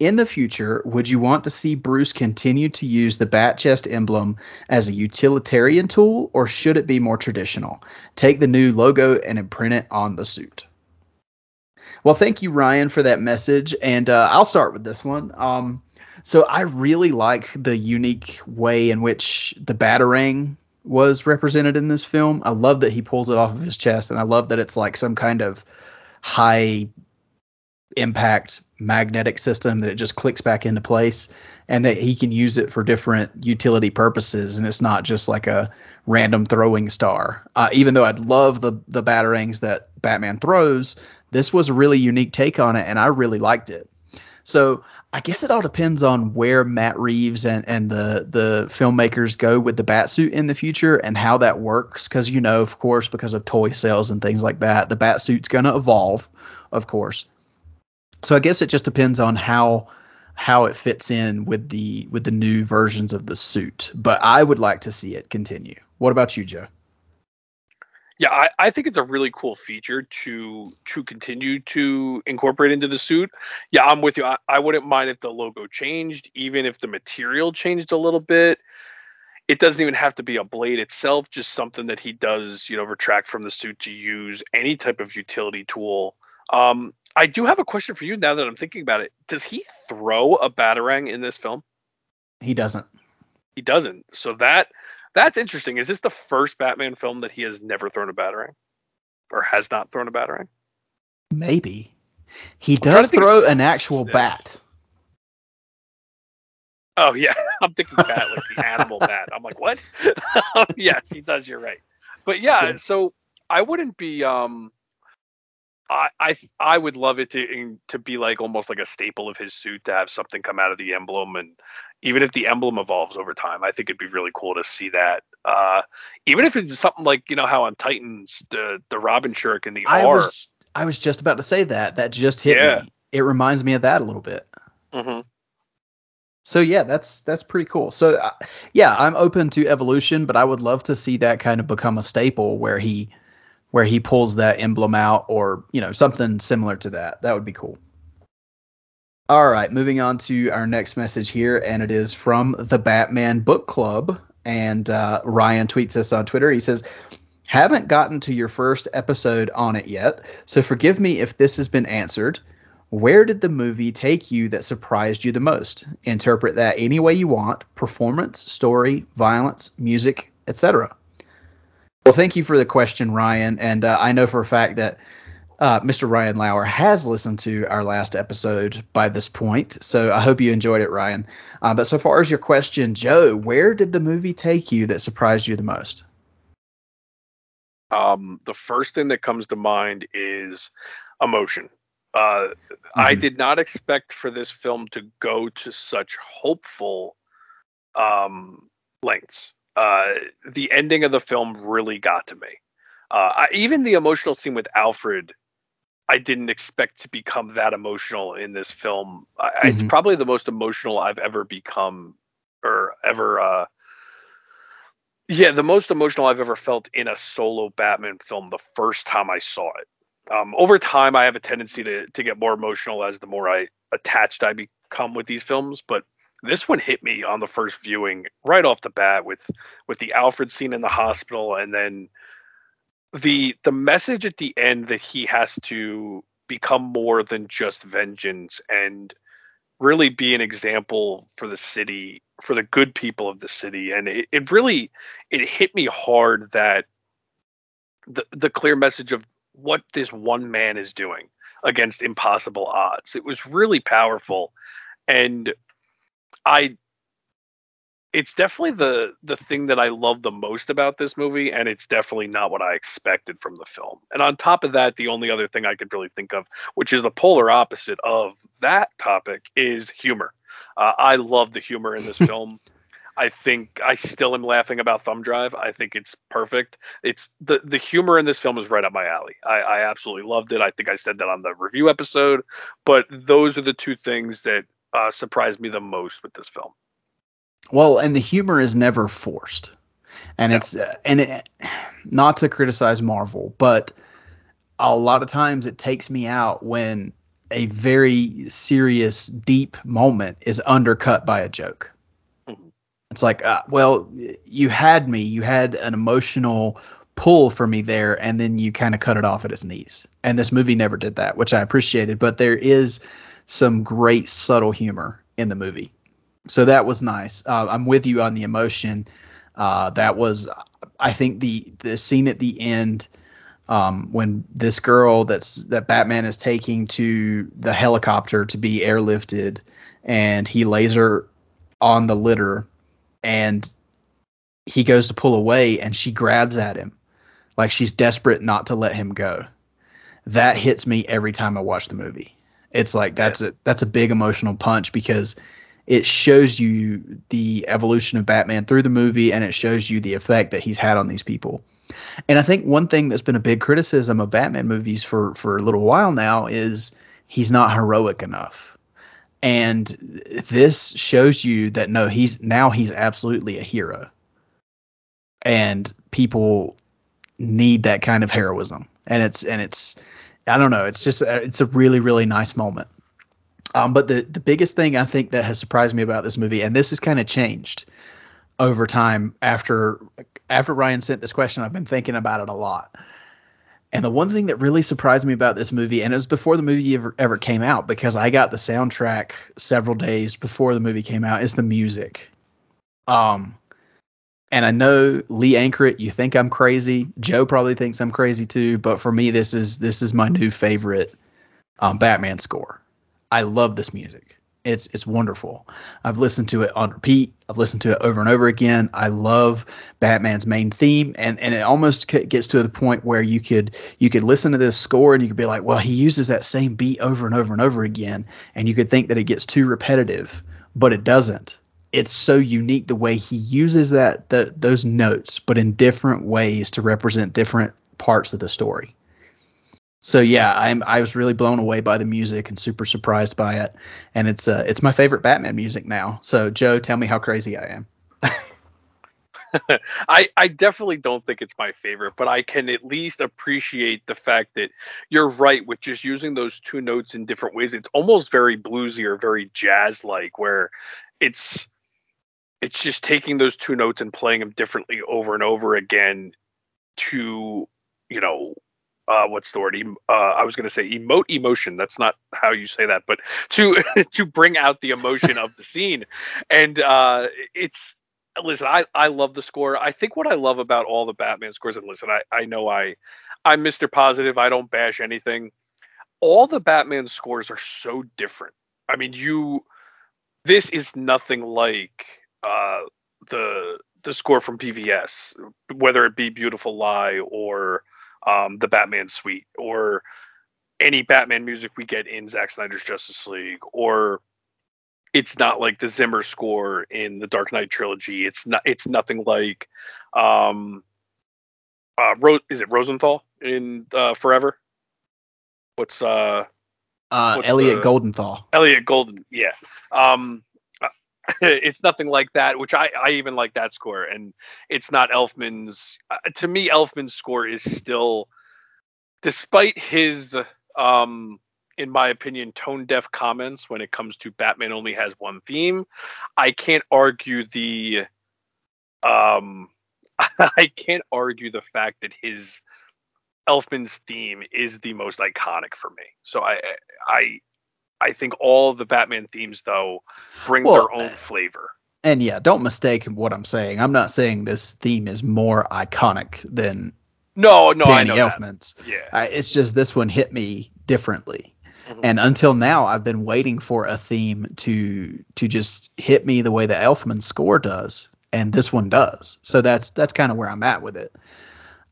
In the future, would you want to see Bruce continue to use the bat chest emblem as a utilitarian tool, or should it be more traditional? Take the new logo and imprint it on the suit. Well, thank you, Ryan, for that message. And I'll start with this one. So I really like the unique way in which the Batarang was represented in this film. I love that he pulls it off of his chest, and I love that it's like some kind of high impact magnetic system that it just clicks back into place, and that he can use it for different utility purposes, and it's not just like a random throwing star. Even though I'd love the Batarangs that Batman throws, this was a really unique take on it, and I really liked it. So I guess it all depends on where Matt Reeves and the filmmakers go with the Batsuit in the future, and how that works. Because, you know, of course, because of toy sales and things like that, the Batsuit's going to evolve, of course. So I guess it just depends on how it fits in with the new versions of the suit. But I would like to see it continue. What about you, Joe? Yeah, I think it's a really cool feature to continue to incorporate into the suit. Yeah, I'm with you. I wouldn't mind if the logo changed, even if the material changed a little bit. It doesn't even have to be a blade itself, just something that he does, you know, retract from the suit to use any type of utility tool. I do have a question for you now that I'm thinking about it. Does he throw a Batarang in this film? He doesn't. So that's interesting. Is this the first Batman film that he has never thrown a Batarang, or has not thrown a Batarang? Maybe. He does throw an actual bat. Oh, yeah. I'm thinking bat, like the animal bat. I'm like, what? Yes, he does. You're right. But yeah, so I wouldn't be. I would love it to be like almost like a staple of his suit to have something come out of the emblem, and even if the emblem evolves over time, I think it'd be really cool to see that. Even if it's something like, you know, how on Titans the Robin shirt and the I was just about to say that. That just hit me. It reminds me of that a little bit. Mm-hmm. So yeah, that's pretty cool. So yeah, I'm open to evolution, but I would love to see that kind of become a staple where he pulls that emblem out, or, you know, something similar to that. That would be cool. All right, moving on to our next message here, and it is from the Batman Book Club. And Ryan tweets us on Twitter. He says, "Haven't gotten to your first episode on it yet, so forgive me if this has been answered. Where did the movie take you that surprised you the most? Interpret that any way you want: performance, story, violence, music, etc." Well, thank you for the question, Ryan. And I know for a fact that Mr. Ryan Lauer has listened to our last episode by this point, so I hope you enjoyed it, Ryan. But so far as your question, Joe, where did the movie take you that surprised you the most? The first thing that comes to mind is emotion. I did not expect for this film to go to such hopeful lengths. The ending of the film really got to me. Even the emotional scene with Alfred, I didn't expect to become that emotional in this film. It's probably the most emotional I've ever become, or ever. The most emotional I've ever felt in a solo Batman film the first time I saw it. Over time, I have a tendency to get more emotional as the more attached I become with these films. But this one hit me on the first viewing right off the bat with the Alfred scene in the hospital, and then the message at the end that he has to become more than just vengeance and really be an example for the city, for the good people of the city. And it really hit me hard, that the clear message of what this one man is doing against impossible odds. It was really powerful. And it's definitely the thing that I love the most about this movie. And it's definitely not what I expected from the film. And on top of that, the only other thing I could really think of, which is the polar opposite of that topic, is humor. I love the humor in this film. I think I still am laughing about Thumb Drive. I think it's perfect. It's the humor in this film is right up my alley. I absolutely loved it. I think I said that on the review episode, but those are the two things that surprised me the most with this film. Well, and the humor is never forced, and it's not to criticize Marvel, but a lot of times it takes me out when a very serious, deep moment is undercut by a joke. It's like, well, you had me. You had an emotional pull for me there, and then you kind of cut it off at its knees. And this movie never did that, which I appreciated. But there is some great subtle humor in the movie. So that was nice. I'm with you on the emotion. That was, I think, the scene at the end when this girl that Batman is taking to the helicopter to be airlifted, and he lays her on the litter. And he goes to pull away, and she grabs at him like she's desperate not to let him go. That hits me every time I watch the movie. It's like that's a big emotional punch, because it shows you the evolution of Batman through the movie, and it shows you the effect that he's had on these people. And I think one thing that's been a big criticism of Batman movies for a little while now is he's not heroic enough. And this shows you that, no, he's absolutely a hero. And people need that kind of heroism. And it's I don't know, it's just it's a really, really nice moment. But the biggest thing I think that has surprised me about this movie, and this has kind of changed over time after Ryan sent this question, I've been thinking about it a lot. And the one thing that really surprised me about this movie, and it was before the movie ever came out, because I got the soundtrack several days before the movie came out, is the music. And I know, Lee Ankerett, you think I'm crazy. Joe probably thinks I'm crazy too. But for me, this is my new favorite Batman score. I love this music. It's wonderful. I've listened to it on repeat. I've listened to it over and over again. I love Batman's main theme, and it almost gets to the point where you could listen to this score and you could be like, well, he uses that same beat over and over and over again, and you could think that it gets too repetitive, but it doesn't. It's so unique the way he uses those notes, but in different ways to represent different parts of the story. So yeah, I was really blown away by the music and super surprised by it, and it's my favorite Batman music now. So Joe, tell me how crazy I am. I definitely don't think it's my favorite, but I can at least appreciate the fact that you're right with just using those two notes in different ways. It's almost very bluesy or very jazz like, where it's just taking those two notes and playing them differently over and over again to, you know. What's the word? I was going to say emote emotion. That's not how you say that, but to bring out the emotion of the scene. And I love the score. I think what I love about all the Batman scores, and listen, I know I'm Mr. Positive. I don't bash anything. All the Batman scores are so different. I mean, this is nothing like the score from BVS, whether it be Beautiful Lie or the Batman Suite, or any Batman music we get in Zack Snyder's Justice League, or it's not like the Zimmer score in the Dark Knight trilogy. It's nothing like, is it Rosenthal in Forever? What's Elliot Goldenthal. Elliot Golden, yeah. It's nothing like that, which I even like that score. And it's not Elfman's. To me, Elfman's score is still, despite his, in my opinion, tone-deaf comments when it comes to Batman only has one theme, I can't argue the fact that his Elfman's theme is the most iconic for me. So I think all the Batman themes, though, bring their own flavor. And yeah, don't mistake what I'm saying. I'm not saying this theme is more iconic than Danny Elfman's. Yeah, it's just this one hit me differently. Mm-hmm. And until now, I've been waiting for a theme to just hit me the way the Elfman score does, and this one does. So that's kind of where I'm at with it.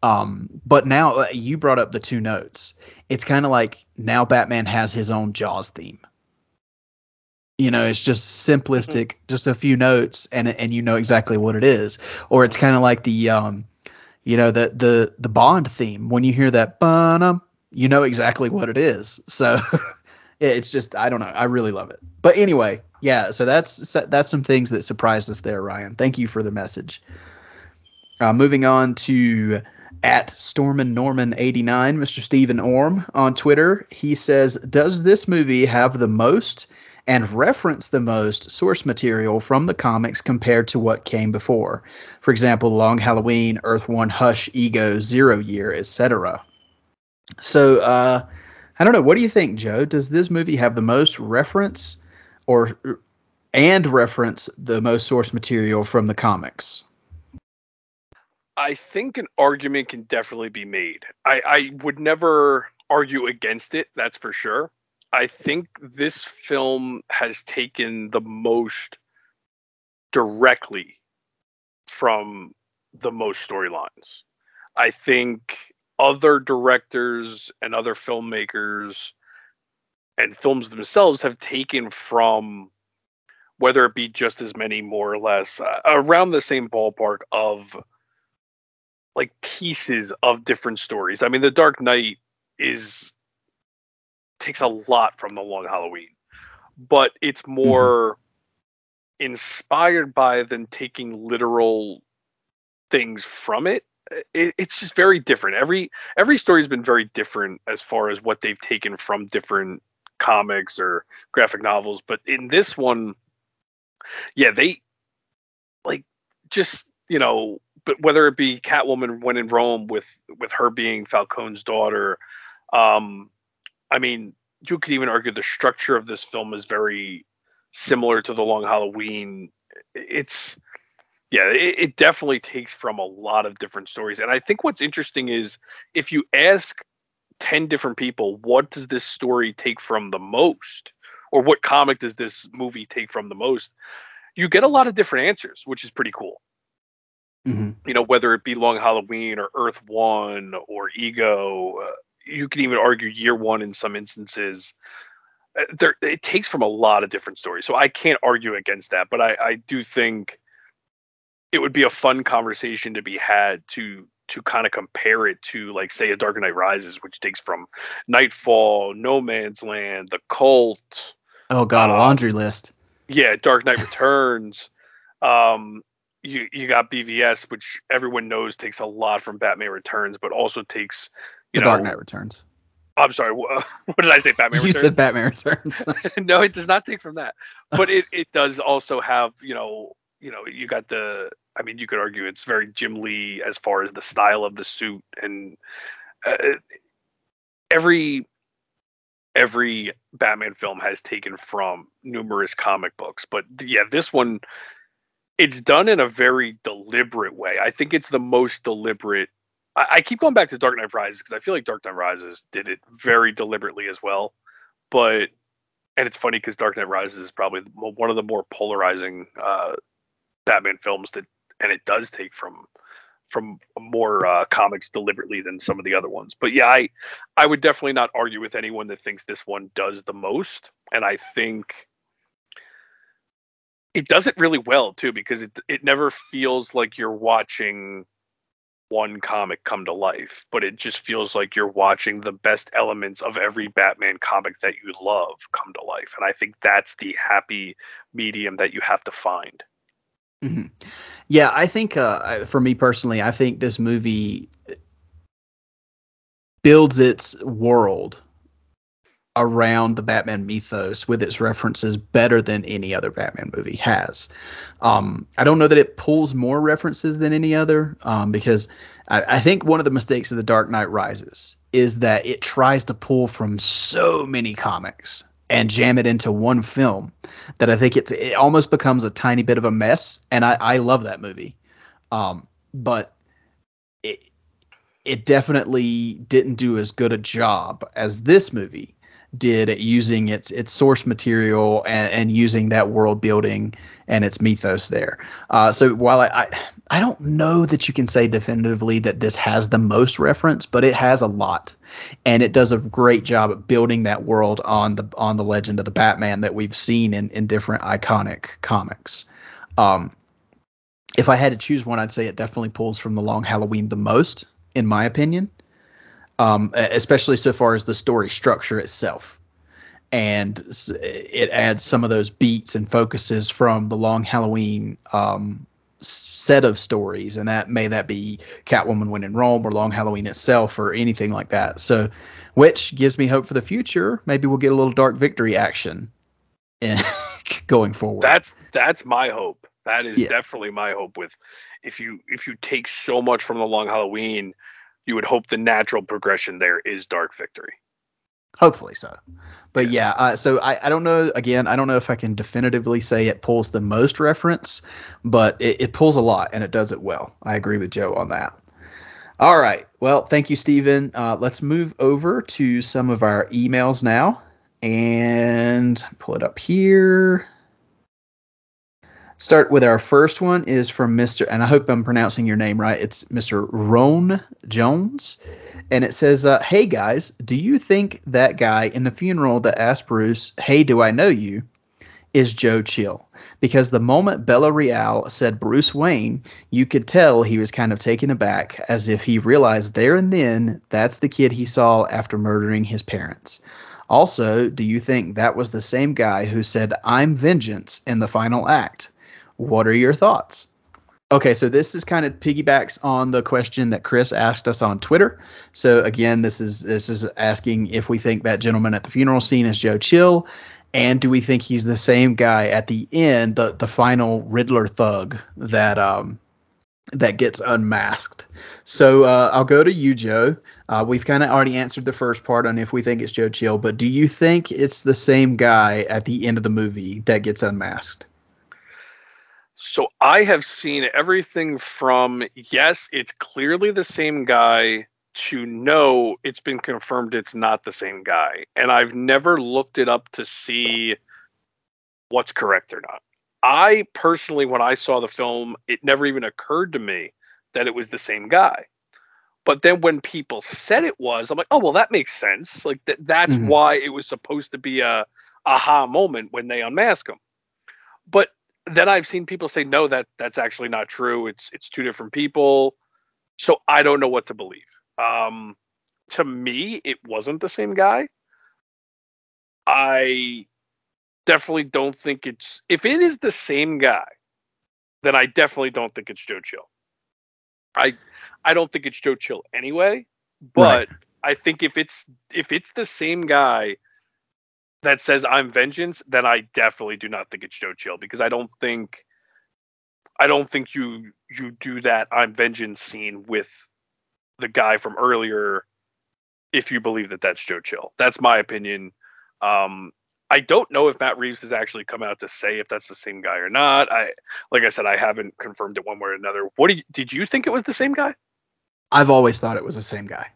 But now you brought up the two notes. It's kind of like now Batman has his own Jaws theme. You know, it's just simplistic, just a few notes, and you know exactly what it is. Or it's kind of like the, you know, the Bond theme. When you hear that, you know exactly what it is. So it's just, I don't know. I really love it. But anyway, yeah. So that's some things that surprised us there, Ryan. Thank you for the message. Moving on to at StormanNorman89, Mr. Stephen Orm on Twitter. He says, does this movie have the most and reference the most source material from the comics compared to what came before? For example, Long Halloween, Earth One, Hush, Ego, 0 Year, etc. So, I don't know. What do you think, Joe? Does this movie have the most reference and reference the most source material from the comics? I think an argument can definitely be made. I would never argue against it, that's for sure. I think this film has taken the most directly from the most storylines. I think other directors and other filmmakers and films themselves have taken from, whether it be just as many, more or less, around the same ballpark of like pieces of different stories. I mean, The Dark Knight takes a lot from The Long Halloween, but it's more inspired by than taking literal things from it. It's just very different. Every story's been very different as far as what they've taken from different comics or graphic novels. But in this one, yeah, they like just, you know. But whether it be Catwoman, When in Rome, with her being Falcone's daughter, I mean, you could even argue the structure of this film is very similar to The Long Halloween. It definitely takes from a lot of different stories. And I think what's interesting is if you ask 10 different people, what does this story take from the most or what comic does this movie take from the most, you get a lot of different answers, which is pretty cool. Mm-hmm. You know, whether it be Long Halloween or Earth One or Ego, you can even argue Year One in some instances. It takes from a lot of different stories, so I can't argue against that. But I do think it would be a fun conversation to be had to kind of compare it to, like, say, a Dark Knight Rises, which takes from Nightfall, No Man's Land, The Cult. Oh, God, a laundry list. Yeah, Dark Knight Returns. You got BVS, which everyone knows takes a lot from Batman Returns, but also takes, Dark Knight Returns. I'm sorry, what did I say, Batman Returns? You said Batman Returns. No, it does not take from that. But it does also have, you got the... I mean, you could argue it's very Jim Lee as far as the style of the suit, and every Batman film has taken from numerous comic books. But yeah, this one, it's done in a very deliberate way. I think it's the most deliberate. I keep going back to Dark Knight Rises because I feel like Dark Knight Rises did it very deliberately as well. But, and it's funny because Dark Knight Rises is probably one of the more polarizing Batman films that, and it does take from more comics deliberately than some of the other ones. But yeah, I would definitely not argue with anyone that thinks this one does the most. And I think it does it really well too, because it never feels like you're watching one comic come to life, but it just feels like you're watching the best elements of every Batman comic that you love come to life. And I think that's the happy medium that you have to find. Mm-hmm. Yeah, I think for me personally, I think this movie builds its world around the Batman mythos with its references better than any other Batman movie has. I don't know that it pulls more references than any other, because I think one of the mistakes of The Dark Knight Rises is that it tries to pull from so many comics and jam it into one film that I think it almost becomes a tiny bit of a mess. And I love that movie. But it definitely didn't do as good a job as this movie did at using its source material and using that world building and its mythos there. So while I don't know that you can say definitively that this has the most reference, but it has a lot, and it does a great job at building that world on the legend of the Batman that we've seen in different iconic comics. If I had to choose one, I'd say it definitely pulls from The Long Halloween the most, in my opinion. Especially so far as the story structure itself. And it adds some of those beats and focuses from The Long Halloween set of stories, and that be Catwoman, When in Rome, or Long Halloween itself, or anything like that. So, which gives me hope for the future. Maybe we'll get a little Dark Victory action going forward. That's my hope. That is definitely my hope. With if you take so much from The Long Halloween, you would hope the natural progression there is Dark Victory. Hopefully so. But yeah, so I don't know. Again, I don't know if I can definitively say it pulls the most reference, but it pulls a lot, and it does it well. I agree with Joe on that. All right. Well, thank you, Stephen. Let's move over to some of our emails now and pull it up here. Start with our first one is from Mr. and I hope I'm pronouncing your name right. It's Mr. Roan Jones. And it says, hey, guys, do you think that guy in the funeral that asked Bruce, hey, do I know you, is Joe Chill? Because the moment Bella Real said Bruce Wayne, you could tell he was kind of taken aback, as if he realized there and then that's the kid he saw after murdering his parents. Also, do you think that was the same guy who said I'm vengeance in the final act? What are your thoughts? Okay, so this is kind of piggybacks on the question that Chris asked us on Twitter. So again, this is asking if we think that gentleman at the funeral scene is Joe Chill, and do we think he's the same guy at the end, the final Riddler thug that gets unmasked. So I'll go to you, Joe. We've kind of already answered the first part on if we think it's Joe Chill, but do you think it's the same guy at the end of the movie that gets unmasked? So I have seen everything from, yes, it's clearly the same guy, to know it's been confirmed it's not the same guy. And I've never looked it up to see what's correct or not. I personally, when I saw the film, it never even occurred to me that it was the same guy. But then when people said it was, I'm like, oh, well, that makes sense. Like that's why it was supposed to be a aha moment when they unmask him. But then I've seen people say, no, that's actually not true. It's two different people. So I don't know what to believe. To me, it wasn't the same guy. I definitely don't think it's... If it is the same guy, then I definitely don't think it's Joe Chill. I don't think it's Joe Chill anyway, but right. I think if it's the same guy that says I'm vengeance, then I definitely do not think it's Joe Chill, because I don't think you do that I'm vengeance scene with the guy from earlier if you believe that that's Joe Chill. That's my opinion. I don't know if Matt Reeves has actually come out to say if that's the same guy or not. Like I said, I haven't confirmed it one way or another. Did you think it was the same guy? I've always thought it was the same guy.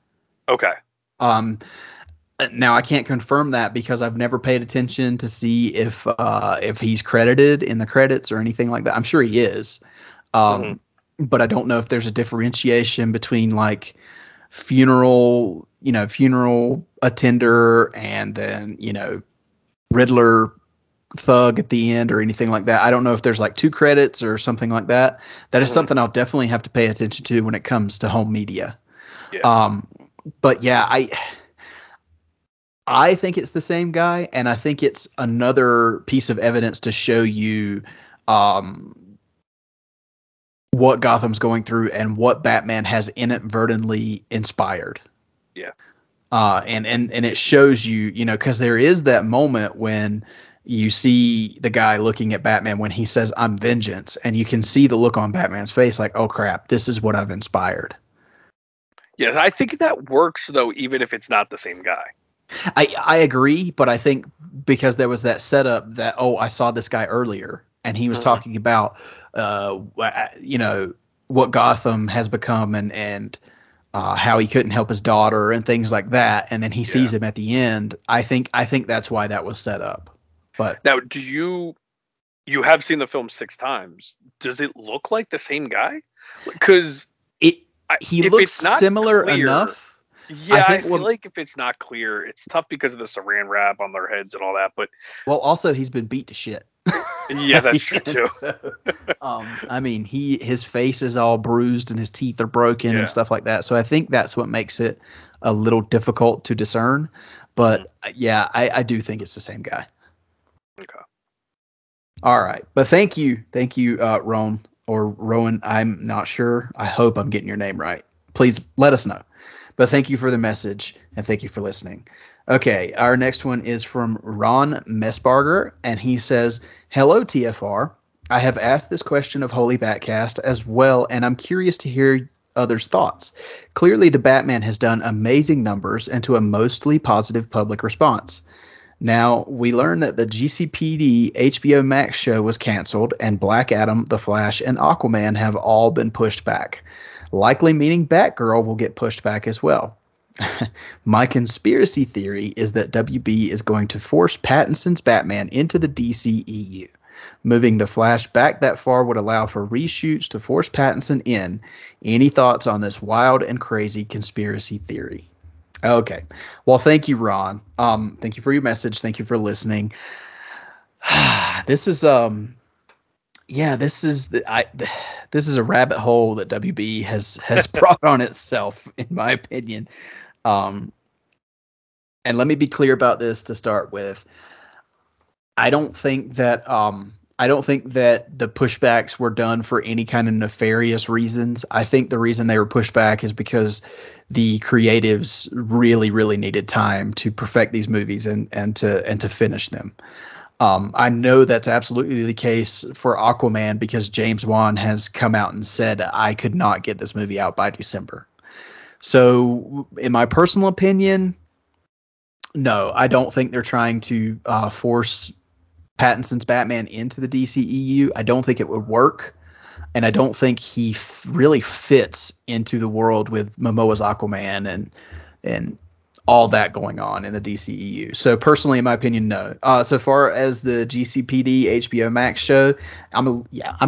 Okay. Now I can't confirm that because I've never paid attention to see if he's credited in the credits or anything like that. I'm sure he is. But I don't know if there's a differentiation between like funeral attender and then, Riddler thug at the end or anything like that. I don't know if there's like two credits or something like that. That is something I'll definitely have to pay attention to when it comes to home media. Yeah. But yeah, I think it's the same guy, and I think it's another piece of evidence to show you what Gotham's going through and what Batman has inadvertently inspired. Yeah. And it shows you, because there is that moment when you see the guy looking at Batman when he says, I'm vengeance. And you can see the look on Batman's face like, oh, crap, this is what I've inspired. Yes, I think that works, though, even if it's not the same guy. I agree. But I think because there was that setup that, oh, I saw this guy earlier and he was talking about, what Gotham has become and how he couldn't help his daughter and things like that, and then he sees him at the end. I think that's why that was set up. But now, do you have seen the film 6 times? Does it look like the same guy? Because he looks similar enough. Yeah, I feel like if it's not clear, it's tough because of the saran wrap on their heads and all that. But also he's been beat to shit. Yeah, that's true too. So, his face is all bruised and his teeth are broken and stuff like that. So I think that's what makes it a little difficult to discern. But yeah, I do think it's the same guy. Okay. All right, but thank you, Rowan. I'm not sure. I hope I'm getting your name right. Please let us know. But thank you for the message and thank you for listening. Okay, our next one is from Ron Messbarger, and he says, hello, TFR. I have asked this question of Holy Batcast as well, and I'm curious to hear others' thoughts. Clearly, the Batman has done amazing numbers and to a mostly positive public response. Now, we learn that the GCPD HBO Max show was canceled, and Black Adam, The Flash, and Aquaman have all been pushed back. Likely meaning Batgirl will get pushed back as well. My conspiracy theory is that WB is going to force Pattinson's Batman into the DCEU. Moving the Flash back that far would allow for reshoots to force Pattinson in. Any thoughts on this wild and crazy conspiracy theory? Okay. Well, thank you, Ron. Thank you for your message. Thank you for listening. This is... this is a rabbit hole that WB has brought on itself, in my opinion. And let me be clear about this to start with. I don't think that the pushbacks were done for any kind of nefarious reasons. I think the reason they were pushed back is because the creatives really, really needed time to perfect these movies and to finish them. I know that's absolutely the case for Aquaman because James Wan has come out and said, I could not get this movie out by December. So in my personal opinion, no, I don't think they're trying to force Pattinson's Batman into the DCEU. I don't think it would work. And I don't think he really fits into the world with Momoa's Aquaman and all that going on in the DCEU. So personally, in my opinion, no. So far as the GCPD HBO Max show, I'm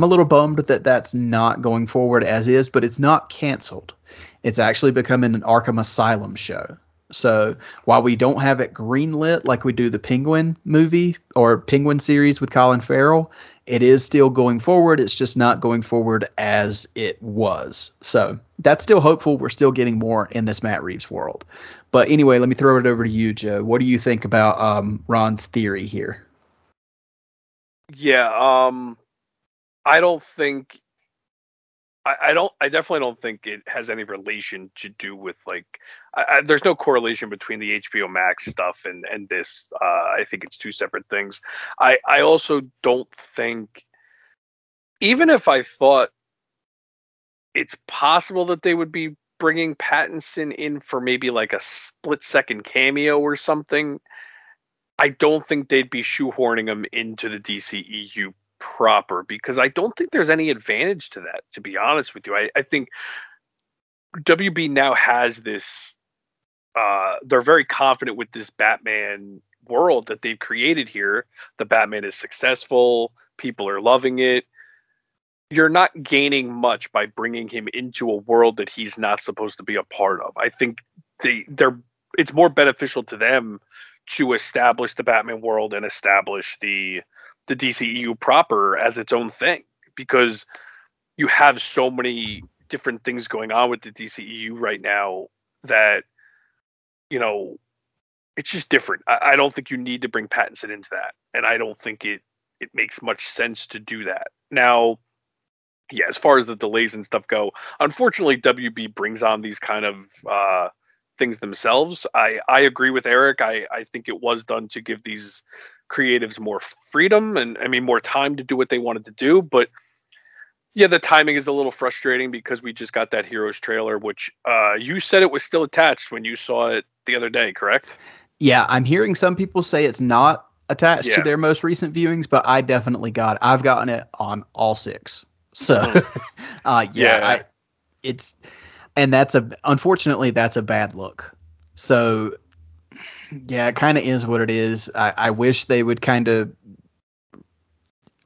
a little bummed that that's not going forward as is, but it's not canceled. It's actually becoming an Arkham Asylum show. So while we don't have it greenlit like we do the Penguin movie or Penguin series with Colin Farrell, it is still going forward. It's just not going forward as it was. So that's still hopeful. We're still getting more in this Matt Reeves world. But anyway, let me throw it over to you, Joe. What do you think about Ron's theory here? Yeah, I don't think I definitely don't think it has any relation to do with there's no correlation between the HBO Max stuff and this. I think it's two separate things. I also don't think, even if I thought it's possible that they would be bringing Pattinson in for maybe like a split second cameo or something, I don't think they'd be shoehorning him into the DCEU proper, because I don't think there's any advantage to that, to be honest with you. I think WB now has this, they're very confident with this Batman world that they've created here. The Batman is successful. People are loving it. You're not gaining much by bringing him into a world that he's not supposed to be a part of. I think it's more beneficial to them to establish the Batman world and establish the DCEU proper as its own thing, because you have so many different things going on with the DCEU right now that, you know, it's just different. I don't think you need to bring Pattinson into that. And I don't think it makes much sense to do that. Now, yeah, as far as the delays and stuff go, unfortunately WB brings on these kind of things themselves. I agree with Eric. I think it was done to give these creatives more freedom and more time to do what they wanted to do, but yeah, the timing is a little frustrating because we just got that Heroes trailer, which you said it was still attached when you saw it the other day, correct? Yeah, I'm hearing some people say it's not attached to their most recent viewings, but I definitely got it. I've gotten it on all six. So unfortunately that's a bad look. So yeah, it kind of is what it is. I wish they would kind of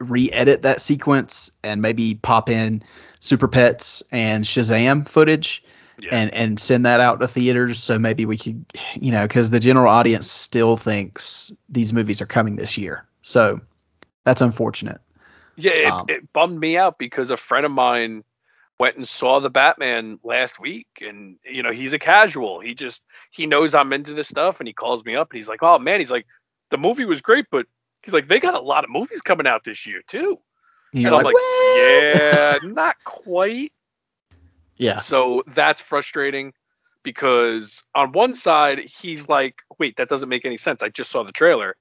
re-edit that sequence and maybe pop in Super Pets and Shazam footage and send that out to theaters. So maybe we could, because the general audience still thinks these movies are coming this year. So that's unfortunate. Yeah, it bummed me out because a friend of mine went and saw the Batman last week, and he's a casual. He knows I'm into this stuff, and he calls me up and he's like, "Oh man," he's like, "the movie was great, but," he's like, "they got a lot of movies coming out this year too." And I'm like, "Yeah, not quite." Yeah. So that's frustrating because on one side he's like, "Wait, that doesn't make any sense. I just saw the trailer,"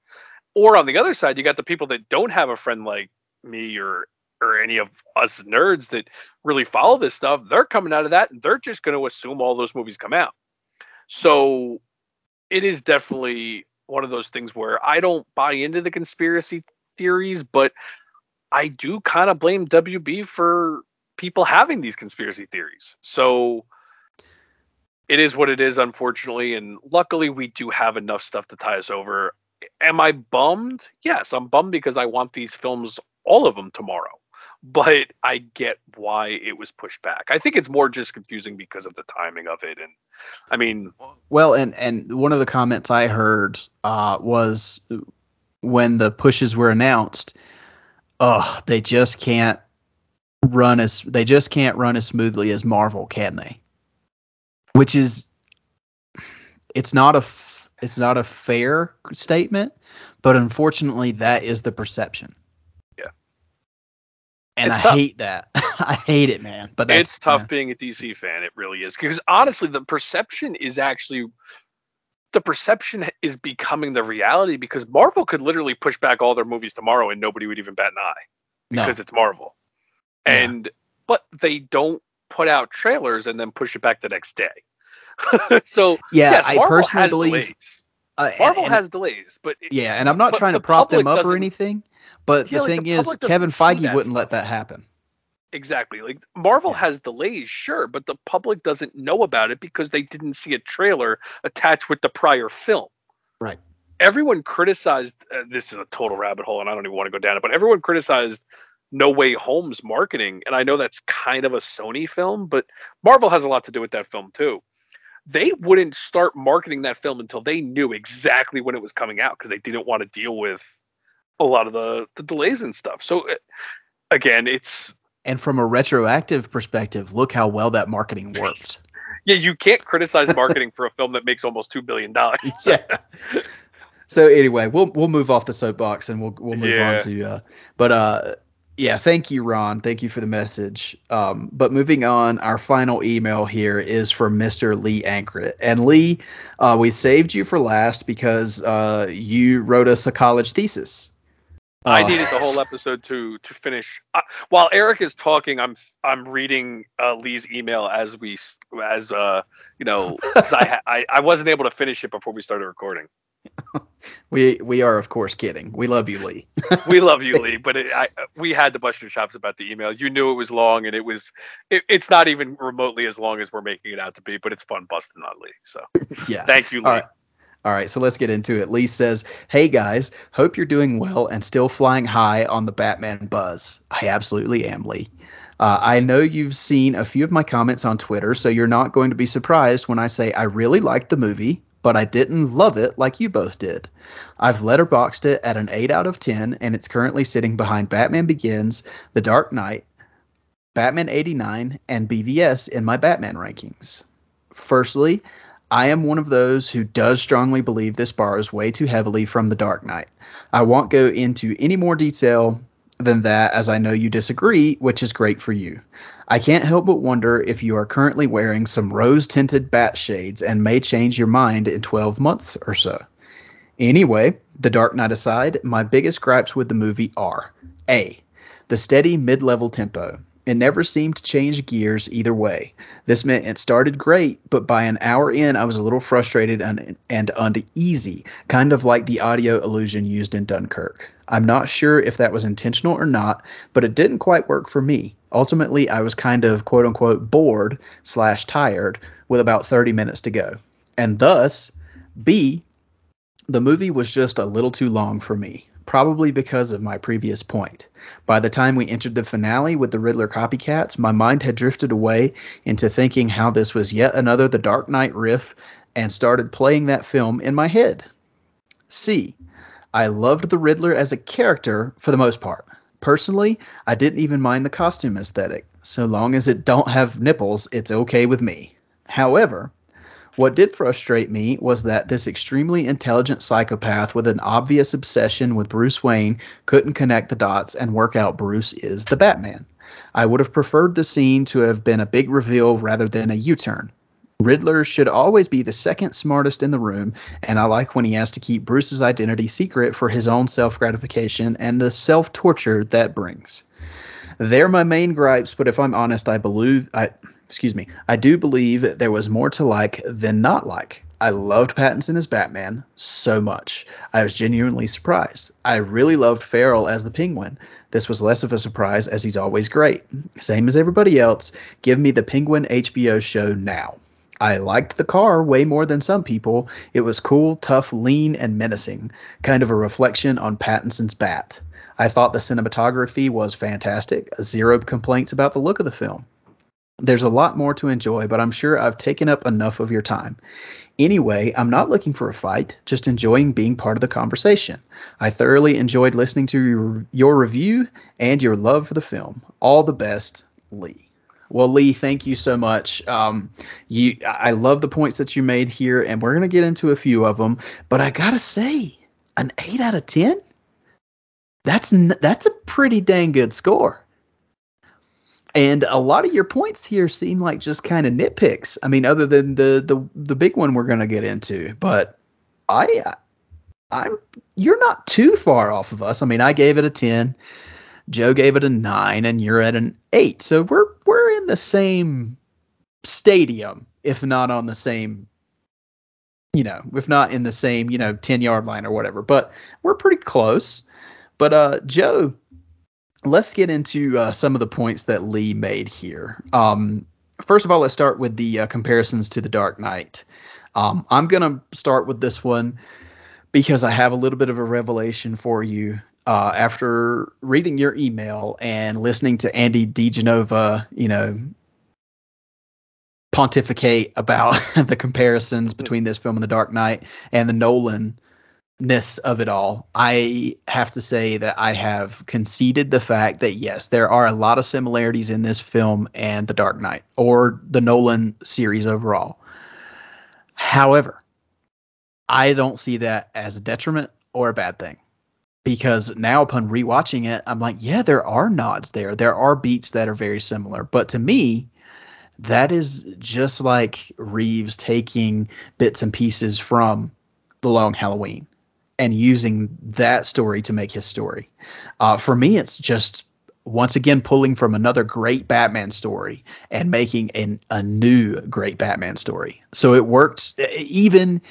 or on the other side you got the people that don't have a friend like me or any of us nerds that really follow this stuff. They're coming out of that and they're just going to assume all those movies come out. So it is definitely one of those things where I don't buy into the conspiracy theories, but I do kind of blame WB for people having these conspiracy theories. So it is what it is, unfortunately. And luckily we do have enough stuff to tie us over. Am I bummed? Yes, I'm bummed because I want these films, all of them, tomorrow. But I get why it was pushed back. I think it's more just confusing because of the timing of it. And and one of the comments I heard was when the pushes were announced, they just can't run as smoothly as Marvel, can they? Which is, it's not a fair statement, but unfortunately that is the perception. And I hate that. I hate it, man. But it's tough being a DC fan. It really is. Because honestly, the perception is becoming the reality, because Marvel could literally push back all their movies tomorrow and nobody would even bat an eye because it's Marvel. And but they don't put out trailers and then push it back the next day. So yeah, yes, Marvel personally believe Marvel has delays, but and I'm not trying to prop them up or anything. But the thing is, Kevin Feige wouldn't let that happen. Exactly. Like Marvel has delays, sure, but the public doesn't know about it because they didn't see a trailer attached with the prior film. Right. Everyone criticized this is a total rabbit hole and I don't even want to go down it, but everyone criticized No Way Home's marketing, and I know that's kind of a Sony film, but Marvel has a lot to do with that film too. They wouldn't start marketing that film until they knew exactly when it was coming out because they didn't want to deal with a lot of the delays and stuff. So again, it's... And from a retroactive perspective, look how well that marketing worked. Yeah, you can't criticize marketing for a film that makes almost $2 billion. Yeah. So anyway, we'll move off the soapbox and we'll move on to... yeah, thank you, Ron. Thank you for the message. But moving on, our final email here is from Mr. Lee Ankret. And Lee, we saved you for last because you wrote us a college thesis. I needed the whole episode to finish. While Eric is talking, I'm reading Lee's email I wasn't able to finish it before we started recording. We are, of course, kidding. We love you, Lee. We love you, Lee. But we had to bust your chops about the email. You knew it was long, and it's not even remotely as long as we're making it out to be. But it's fun busting on Lee. So yeah, thank you, Lee. All right, so let's get into it. Lee says, "Hey guys, hope you're doing well and still flying high on the Batman buzz." I absolutely am, Lee. I know you've seen a few of my comments on Twitter, so you're not going to be surprised when I say I really liked the movie, but I didn't love it like you both did. I've letterboxed it at an 8 out of 10, and it's currently sitting behind Batman Begins, The Dark Knight, Batman 89, and BVS in my Batman rankings. Firstly, I am one of those who does strongly believe this borrows way too heavily from The Dark Knight. I won't go into any more detail than that, as I know you disagree, which is great for you. I can't help but wonder if you are currently wearing some rose-tinted bat shades and may change your mind in 12 months or so. Anyway, The Dark Knight aside, my biggest gripes with the movie are: A, the steady mid-level tempo. It never seemed to change gears either way. This meant it started great, but by an hour in, I was a little frustrated and uneasy, kind of like the audio illusion used in Dunkirk. I'm not sure if that was intentional or not, but it didn't quite work for me. Ultimately, I was kind of quote-unquote bored/tired with about 30 minutes to go. And thus, B, the movie was just a little too long for me, probably because of my previous point. By the time we entered the finale with the Riddler copycats, my mind had drifted away into thinking how this was yet another The Dark Knight riff and started playing that film in my head. C, I loved the Riddler as a character for the most part. Personally, I didn't even mind the costume aesthetic. So long as it don't have nipples, it's okay with me. However, what did frustrate me was that this extremely intelligent psychopath with an obvious obsession with Bruce Wayne couldn't connect the dots and work out Bruce is the Batman. I would have preferred the scene to have been a big reveal rather than a U-turn. Riddler should always be the second smartest in the room, and I like when he has to keep Bruce's identity secret for his own self-gratification and the self-torture that brings. They're my main gripes, but if I'm honest, I do believe there was more to like than not like. I loved Pattinson as Batman so much. I was genuinely surprised. I really loved Farrell as the Penguin. This was less of a surprise as he's always great. Same as everybody else, give me the Penguin HBO show now. I liked the car way more than some people. It was cool, tough, lean, and menacing. Kind of a reflection on Pattinson's bat. I thought the cinematography was fantastic. Zero complaints about the look of the film. There's a lot more to enjoy, but I'm sure I've taken up enough of your time. Anyway, I'm not looking for a fight, just enjoying being part of the conversation. I thoroughly enjoyed listening to your review and your love for the film. All the best, Lee. Well, Lee, thank you so much. I love the points that you made here, and we're going to get into a few of them. But I got to say, an 8 out of 10? That's a pretty dang good score. And a lot of your points here seem like just kind of nitpicks. I mean, other than the big one we're going to get into. But you're not too far off of us. I mean, I gave it a 10. Joe gave it a 9, and you're at an 8. So we're in the same stadium, if not on the same, if not in the same, 10-yard line or whatever. But we're pretty close. But Joe, let's get into some of the points that Lee made here. First of all, let's start with the comparisons to The Dark Knight. I'm going to start with this one because I have a little bit of a revelation for you. After reading your email and listening to Andy DeGenova, pontificate about the comparisons between this film and The Dark Knight and the Nolan-ness of it all, I have to say that I have conceded the fact that, yes, there are a lot of similarities in this film and The Dark Knight or the Nolan series overall. However, I don't see that as a detriment or a bad thing. Because now upon rewatching it, I'm like, yeah, there are nods there. There are beats that are very similar. But to me, that is just like Reeves taking bits and pieces from The Long Halloween and using that story to make his story. For me, it's just, once again, pulling from another great Batman story and making a new great Batman story. So it works even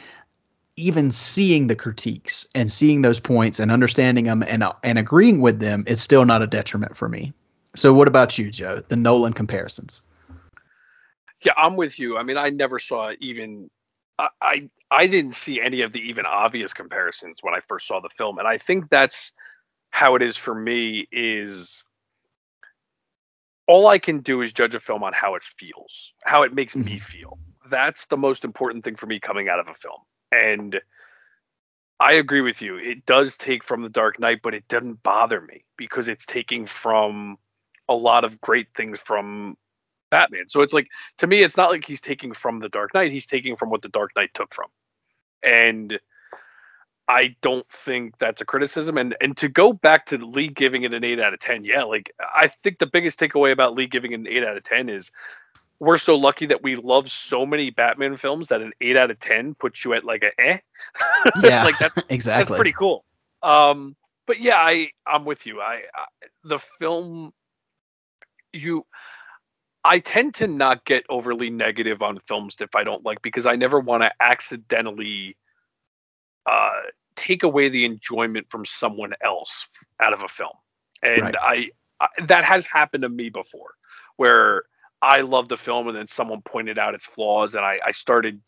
seeing the critiques and seeing those points and understanding them and agreeing with them, it's still not a detriment for me. So what about you, Joe, the Nolan comparisons? Yeah, I'm with you. I mean, I never saw even, I didn't see any of the even obvious comparisons when I first saw the film. And I think that's how it is for me, is all I can do is judge a film on how it feels, how it makes me feel. That's the most important thing for me coming out of a film. And I agree with you. It does take from The Dark Knight, but it doesn't bother me because it's taking from a lot of great things from Batman. So it's like, to me, it's not like he's taking from The Dark Knight. He's taking from what The Dark Knight took from. And I don't think that's a criticism. And to go back to Lee giving it an 8 out of 10, yeah, like I think the biggest takeaway about Lee giving it an 8 out of 10 is we're so lucky that we love so many Batman films that an 8 out of 10 puts you at like a eh. Yeah, like that's, exactly. That's pretty cool. But yeah, I'm with you. I tend to not get overly negative on films if I don't like, because I never want to accidentally take away the enjoyment from someone else out of a film. And right. That has happened to me before where I love the film, and then someone pointed out its flaws, and I started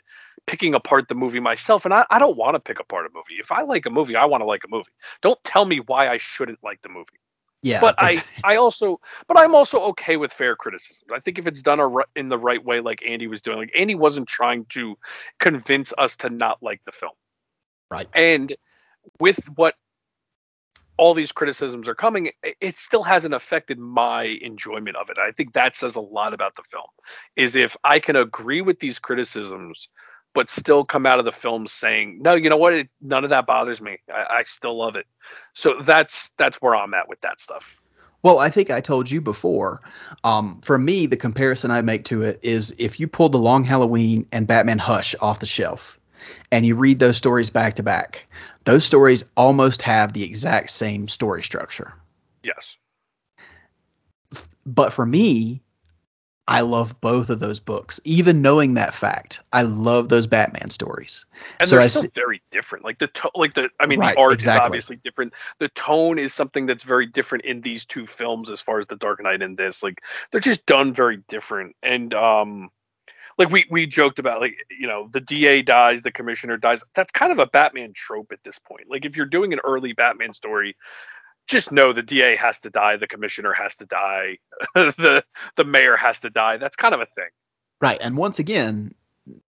picking apart the movie myself. And I don't want to pick apart a movie. If I like a movie, I want to like a movie. Don't tell me why I shouldn't like the movie. Yeah, but I'm also okay with fair criticism. I think if it's done in the right way, like Andy was doing, like Andy wasn't trying to convince us to not like the film. Right. And with what all these criticisms are coming, it still hasn't affected my enjoyment of it. I think that says a lot about the film, is if I can agree with these criticisms, but still come out of the film saying, no, you know what? None of that bothers me. I still love it. So that's where I'm at with that stuff. Well, I think I told you before, for me, the comparison I make to it is if you pull The Long Halloween and Batman Hush off the shelf, and you read those stories back to back, those stories almost have the exact same story structure. Yes. But for me, I love both of those books. Even knowing that fact, I love those Batman stories. And so they're still very different. Like the art is obviously different. The tone is something that's very different in these two films as far as The Dark Knight and this. Like they're just done very different. And like we joked about, like, the DA dies, the commissioner dies. That's kind of a Batman trope at this point. Like if you're doing an early Batman story, just know the DA has to die, the commissioner has to die, the mayor has to die. That's kind of a thing. Right. And once again,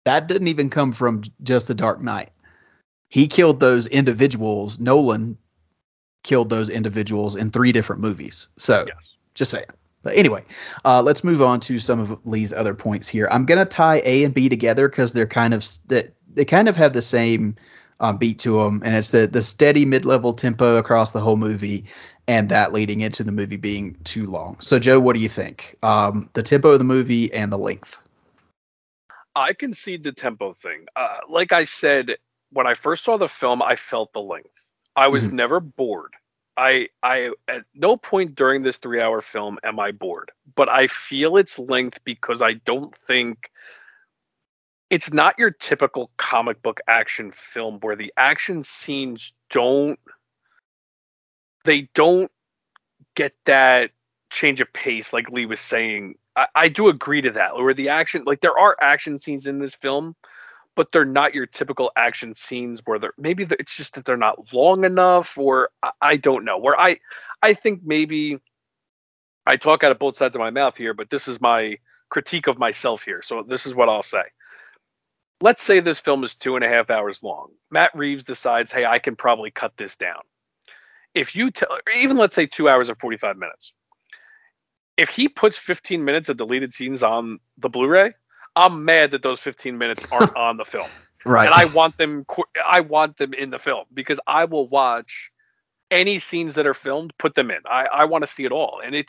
that didn't even come from just The Dark Knight. He killed those individuals. Nolan killed those individuals in 3 different movies. So yes. Just saying. But anyway, let's move on to some of Lee's other points here. I'm going to tie A and B together because they're kind of they kind of have the same beat to them. And it's the steady mid-level tempo across the whole movie and that leading into the movie being too long. So, Joe, what do you think? The tempo of the movie and the length. I concede the tempo thing. Like I said, when I first saw the film, I felt the length. I was never bored. I at no point during this 3-hour film am I bored, but I feel its length because I don't think it's not your typical comic book action film where the action scenes don't get that change of pace, like Lee was saying. I do agree to that. Where the action, like there are action scenes in this film, but they're not your typical action scenes where they're it's just that they're not long enough, or I don't know. Where I think maybe I talk out of both sides of my mouth here, but this is my critique of myself here. So this is what I'll say. Let's say this film is 2.5 hours long. Matt Reeves decides, hey, I can probably cut this down. If you even let's say 2 hours and 45 minutes. If he puts 15 minutes of deleted scenes on the Blu-ray, I'm mad that those 15 minutes aren't on the film. Right. And I want them in the film, because I will watch any scenes that are filmed, put them in. I want to see it all. And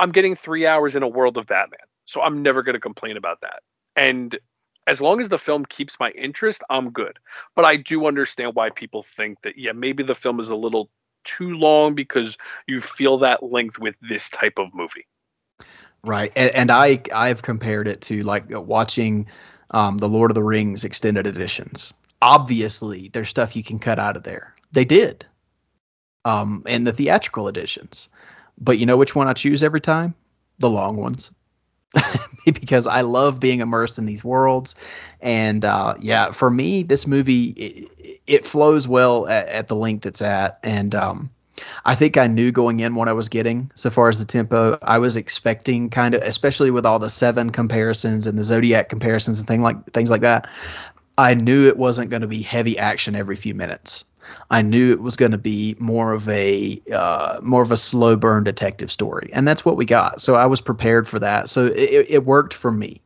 I'm getting 3 hours in a world of Batman. So I'm never going to complain about that. And as long as the film keeps my interest, I'm good. But I do understand why people think that, yeah, maybe the film is a little too long because you feel that length with this type of movie. Right. And I've compared it to like watching The Lord of the Rings extended editions. Obviously, there's stuff you can cut out of there. They did. And the theatrical editions. But you know which one I choose every time? The long ones. Because I love being immersed in these worlds. And yeah, for me, this movie, it flows well at the length it's at. And I think I knew going in what I was getting so far as the tempo. I was expecting kind of, especially with all the Seven comparisons and the Zodiac comparisons and things like that, I knew it wasn't going to be heavy action every few minutes. I knew it was going to be more of a slow burn detective story, and that's what we got. So I was prepared for that. So it worked for me.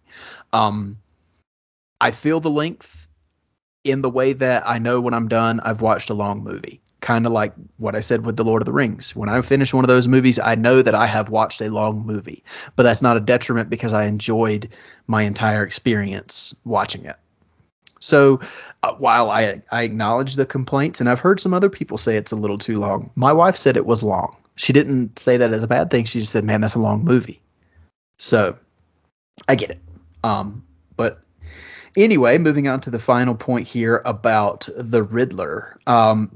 I feel the length in the way that I know when I'm done, I've watched a long movie. Kind of like what I said with The Lord of the Rings. When I finish one of those movies, I know that I have watched a long movie, but that's not a detriment because I enjoyed my entire experience watching it. So while I acknowledge the complaints, and I've heard some other people say it's a little too long. My wife said it was long. She didn't say that as a bad thing. She just said, man, that's a long movie. So I get it. But anyway, moving on to the final point here about the Riddler.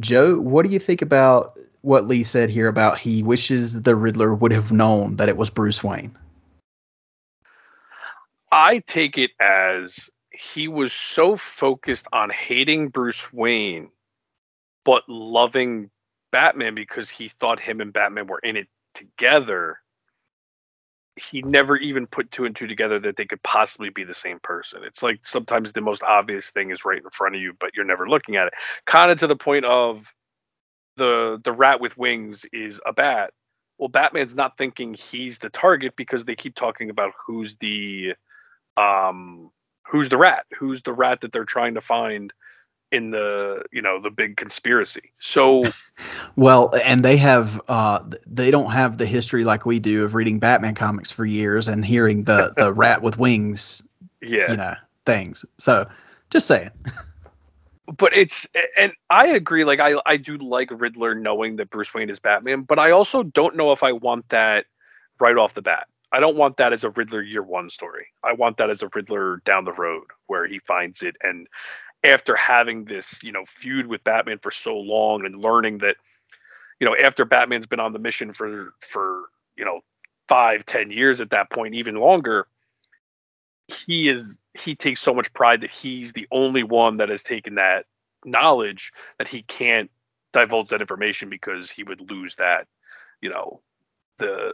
Joe, what do you think about what Lee said here about he wishes the Riddler would have known that it was Bruce Wayne? I take it as he was so focused on hating Bruce Wayne, but loving Batman because he thought him and Batman were in it together. He never even put two and two together that they could possibly be the same person. It's like sometimes the most obvious thing is right in front of you, but you're never looking at it. Kind of to the point of the rat with wings is a bat. Well, Batman's not thinking he's the target because they keep talking about who's the rat that they're trying to find in the, you know, the big conspiracy. So, well, and they have, they don't have the history like we do of reading Batman comics for years and hearing the rat with wings, yeah, you know, things. So just saying, but and I agree. Like I do like Riddler knowing that Bruce Wayne is Batman, but I also don't know if I want that right off the bat. I don't want that as a Riddler Year One story. I want that as a Riddler down the road where he finds it. And after having this, you know, feud with Batman for so long and learning that, you know, after Batman's been on the mission for, you know, 5-10 years at that point, even longer, he takes so much pride that he's the only one that has taken that knowledge that he can't divulge that information because he would lose that, you know, the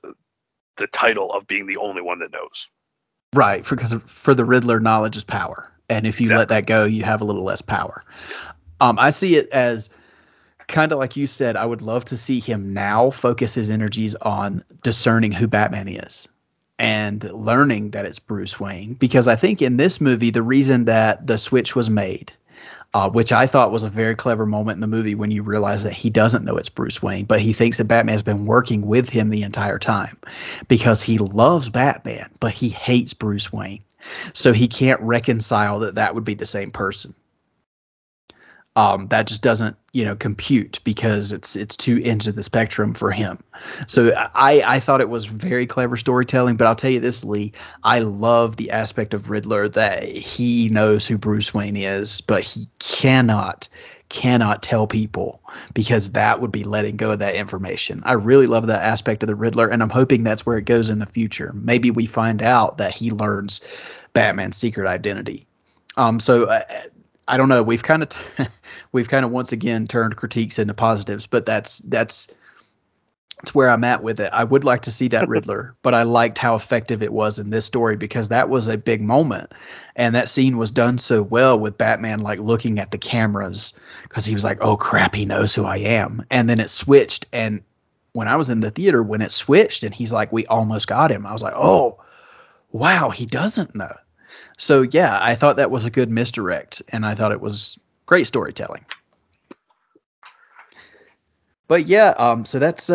title of being the only one that knows. Right. Because for the Riddler, knowledge is power. And if you let that go, you have a little less power. I see it as kind of like you said, I would love to see him now focus his energies on discerning who Batman is and learning that it's Bruce Wayne. Because I think in this movie, the reason that the switch was made, which I thought was a very clever moment in the movie when you realize that he doesn't know it's Bruce Wayne, but he thinks that Batman's been working with him the entire time because he loves Batman, but he hates Bruce Wayne. So he can't reconcile that would be the same person. That just doesn't, you know, compute because it's two ends of the spectrum for him. So I thought it was very clever storytelling, but I'll tell you this, Lee, I love the aspect of Riddler that he knows who Bruce Wayne is, but he cannot cannot tell people, because that would be letting go of that information. I really love that aspect of the Riddler, and I'm hoping that's where it goes in the future. Maybe we find out that he learns Batman's secret identity. I don't know. We've kind of once again turned critiques into positives, but that's where I'm at with it. I would like to see that Riddler, but I liked how effective it was in this story, because that was a big moment. And that scene was done so well with Batman, like looking at the cameras, because he was like, oh crap, he knows who I am. And then it switched. And when I was in the theater, when it switched and he's like, we almost got him, I was like, oh wow, he doesn't know. So yeah, I thought that was a good misdirect, and I thought it was great storytelling. But yeah, so that's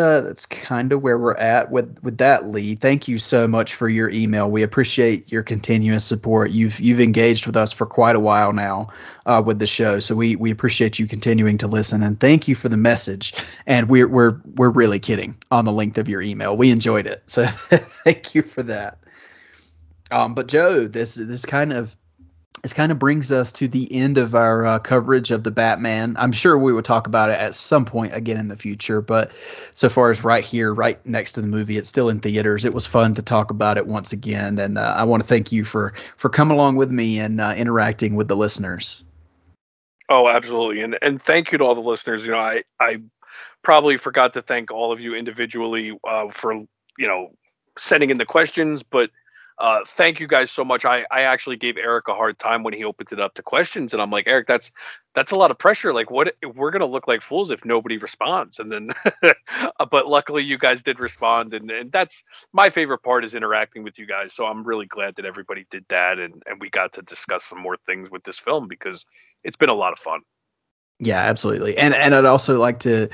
kind of where we're at with that, Lee. Thank you so much for your email. We appreciate your continuous support. You've engaged with us for quite a while now with the show, so we appreciate you continuing to listen, and thank you for the message. And we're really kidding on the length of your email. We enjoyed it, so thank you for that. But Joe, this kind of brings us to the end of our coverage of the Batman. I'm sure we will talk about it at some point again in the future, but so far as right here, right next to the movie, it's still in theaters. It was fun to talk about it once again, and I want to thank you for coming along with me and interacting with the listeners. Oh, absolutely, and thank you to all the listeners. You know, I probably forgot to thank all of you individually for sending in the questions, but. Thank you guys so much. I actually gave Eric a hard time when he opened it up to questions, and I'm like, Eric, that's a lot of pressure. Like, what, we're gonna look like fools if nobody responds? And then, but luckily you guys did respond, and that's my favorite part, is interacting with you guys. So I'm really glad that everybody did that, and we got to discuss some more things with this film, because it's been a lot of fun. Yeah, absolutely. And I'd also like to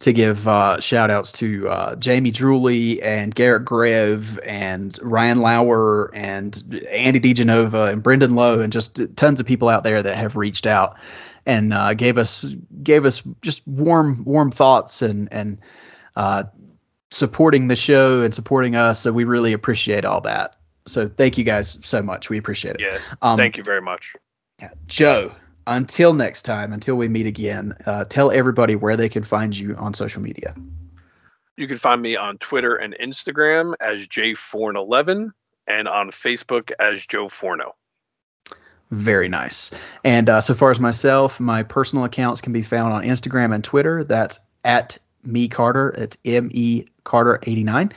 give shout outs to Jamie Drewley and Garrett Greve and Ryan Lauer and Andy DeGenova and Brendan Lowe, and just tons of people out there that have reached out and gave us just warm thoughts and supporting the show and supporting us. So we really appreciate all that. So thank you guys so much. We appreciate it. Yeah, thank you very much. Yeah, Joe. Until next time, until we meet again, tell everybody where they can find you on social media. You can find me on Twitter and Instagram as jforn11 and on Facebook as Joe Forno. Very nice. And so far as myself, my personal accounts can be found on Instagram and Twitter. That's at me Carter. It's mecarter89.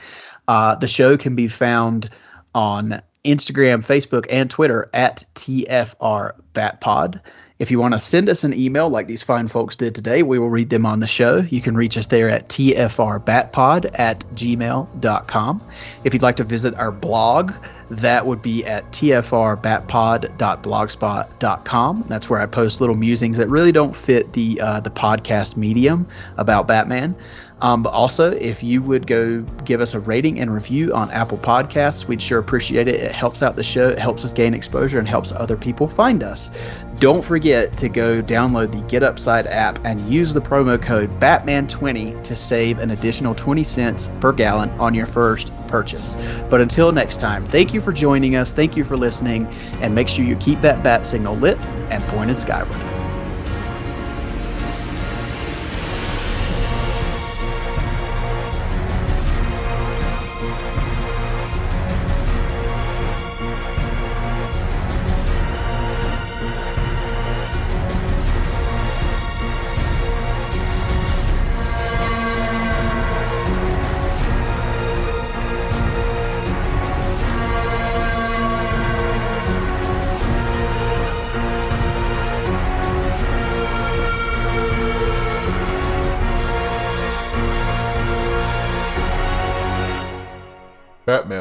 The show can be found on Instagram, Facebook, and Twitter at TFR Batpod. If you want to send us an email like these fine folks did today, we will read them on the show. You can reach us there at tfrbatpod@gmail.com. If you'd like to visit our blog, that would be at tfrbatpod.blogspot.com. That's where I post little musings that really don't fit the podcast medium about Batman. But also, if you would go give us a rating and review on Apple Podcasts, we'd sure appreciate it. It helps out the show, it helps us gain exposure, and helps other people find us. Don't forget to go download the GetUpside app and use the promo code BATMAN20 to save an additional 20 cents per gallon on your first purchase. But until next time, thank you for joining us, thank you for listening, and make sure you keep that bat signal lit and pointed skyward.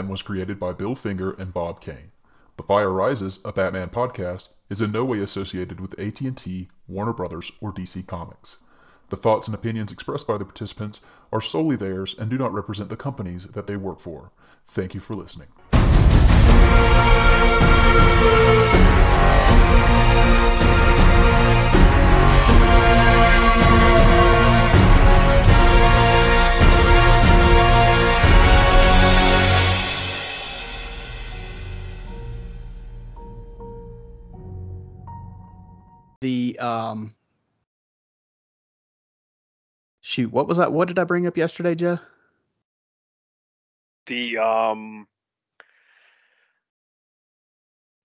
Was created by Bill Finger and Bob Kane. The Fire Rises, a Batman podcast, is in no way associated with AT&T, Warner Brothers, or DC Comics. The thoughts and opinions expressed by the participants are solely theirs and do not represent the companies that they work for. Thank you for listening. The Shoot, what was that? What did I bring up yesterday, Joe? The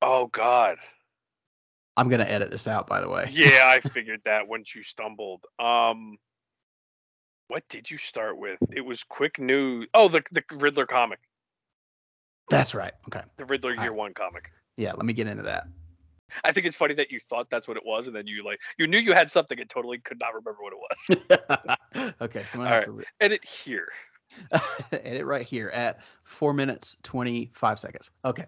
Oh God. I'm gonna edit this out, by the way. Yeah, I figured that once you stumbled. What did you start with? It was quick news. Oh, the Riddler comic. That's right. Okay. The Riddler Year One comic. Yeah, let me get into that. I think it's funny that you thought that's what it was, and then you knew you had something and totally could not remember what it was. Okay, so I'm gonna have to edit here. Edit right here at 4 minutes 25 seconds. Okay.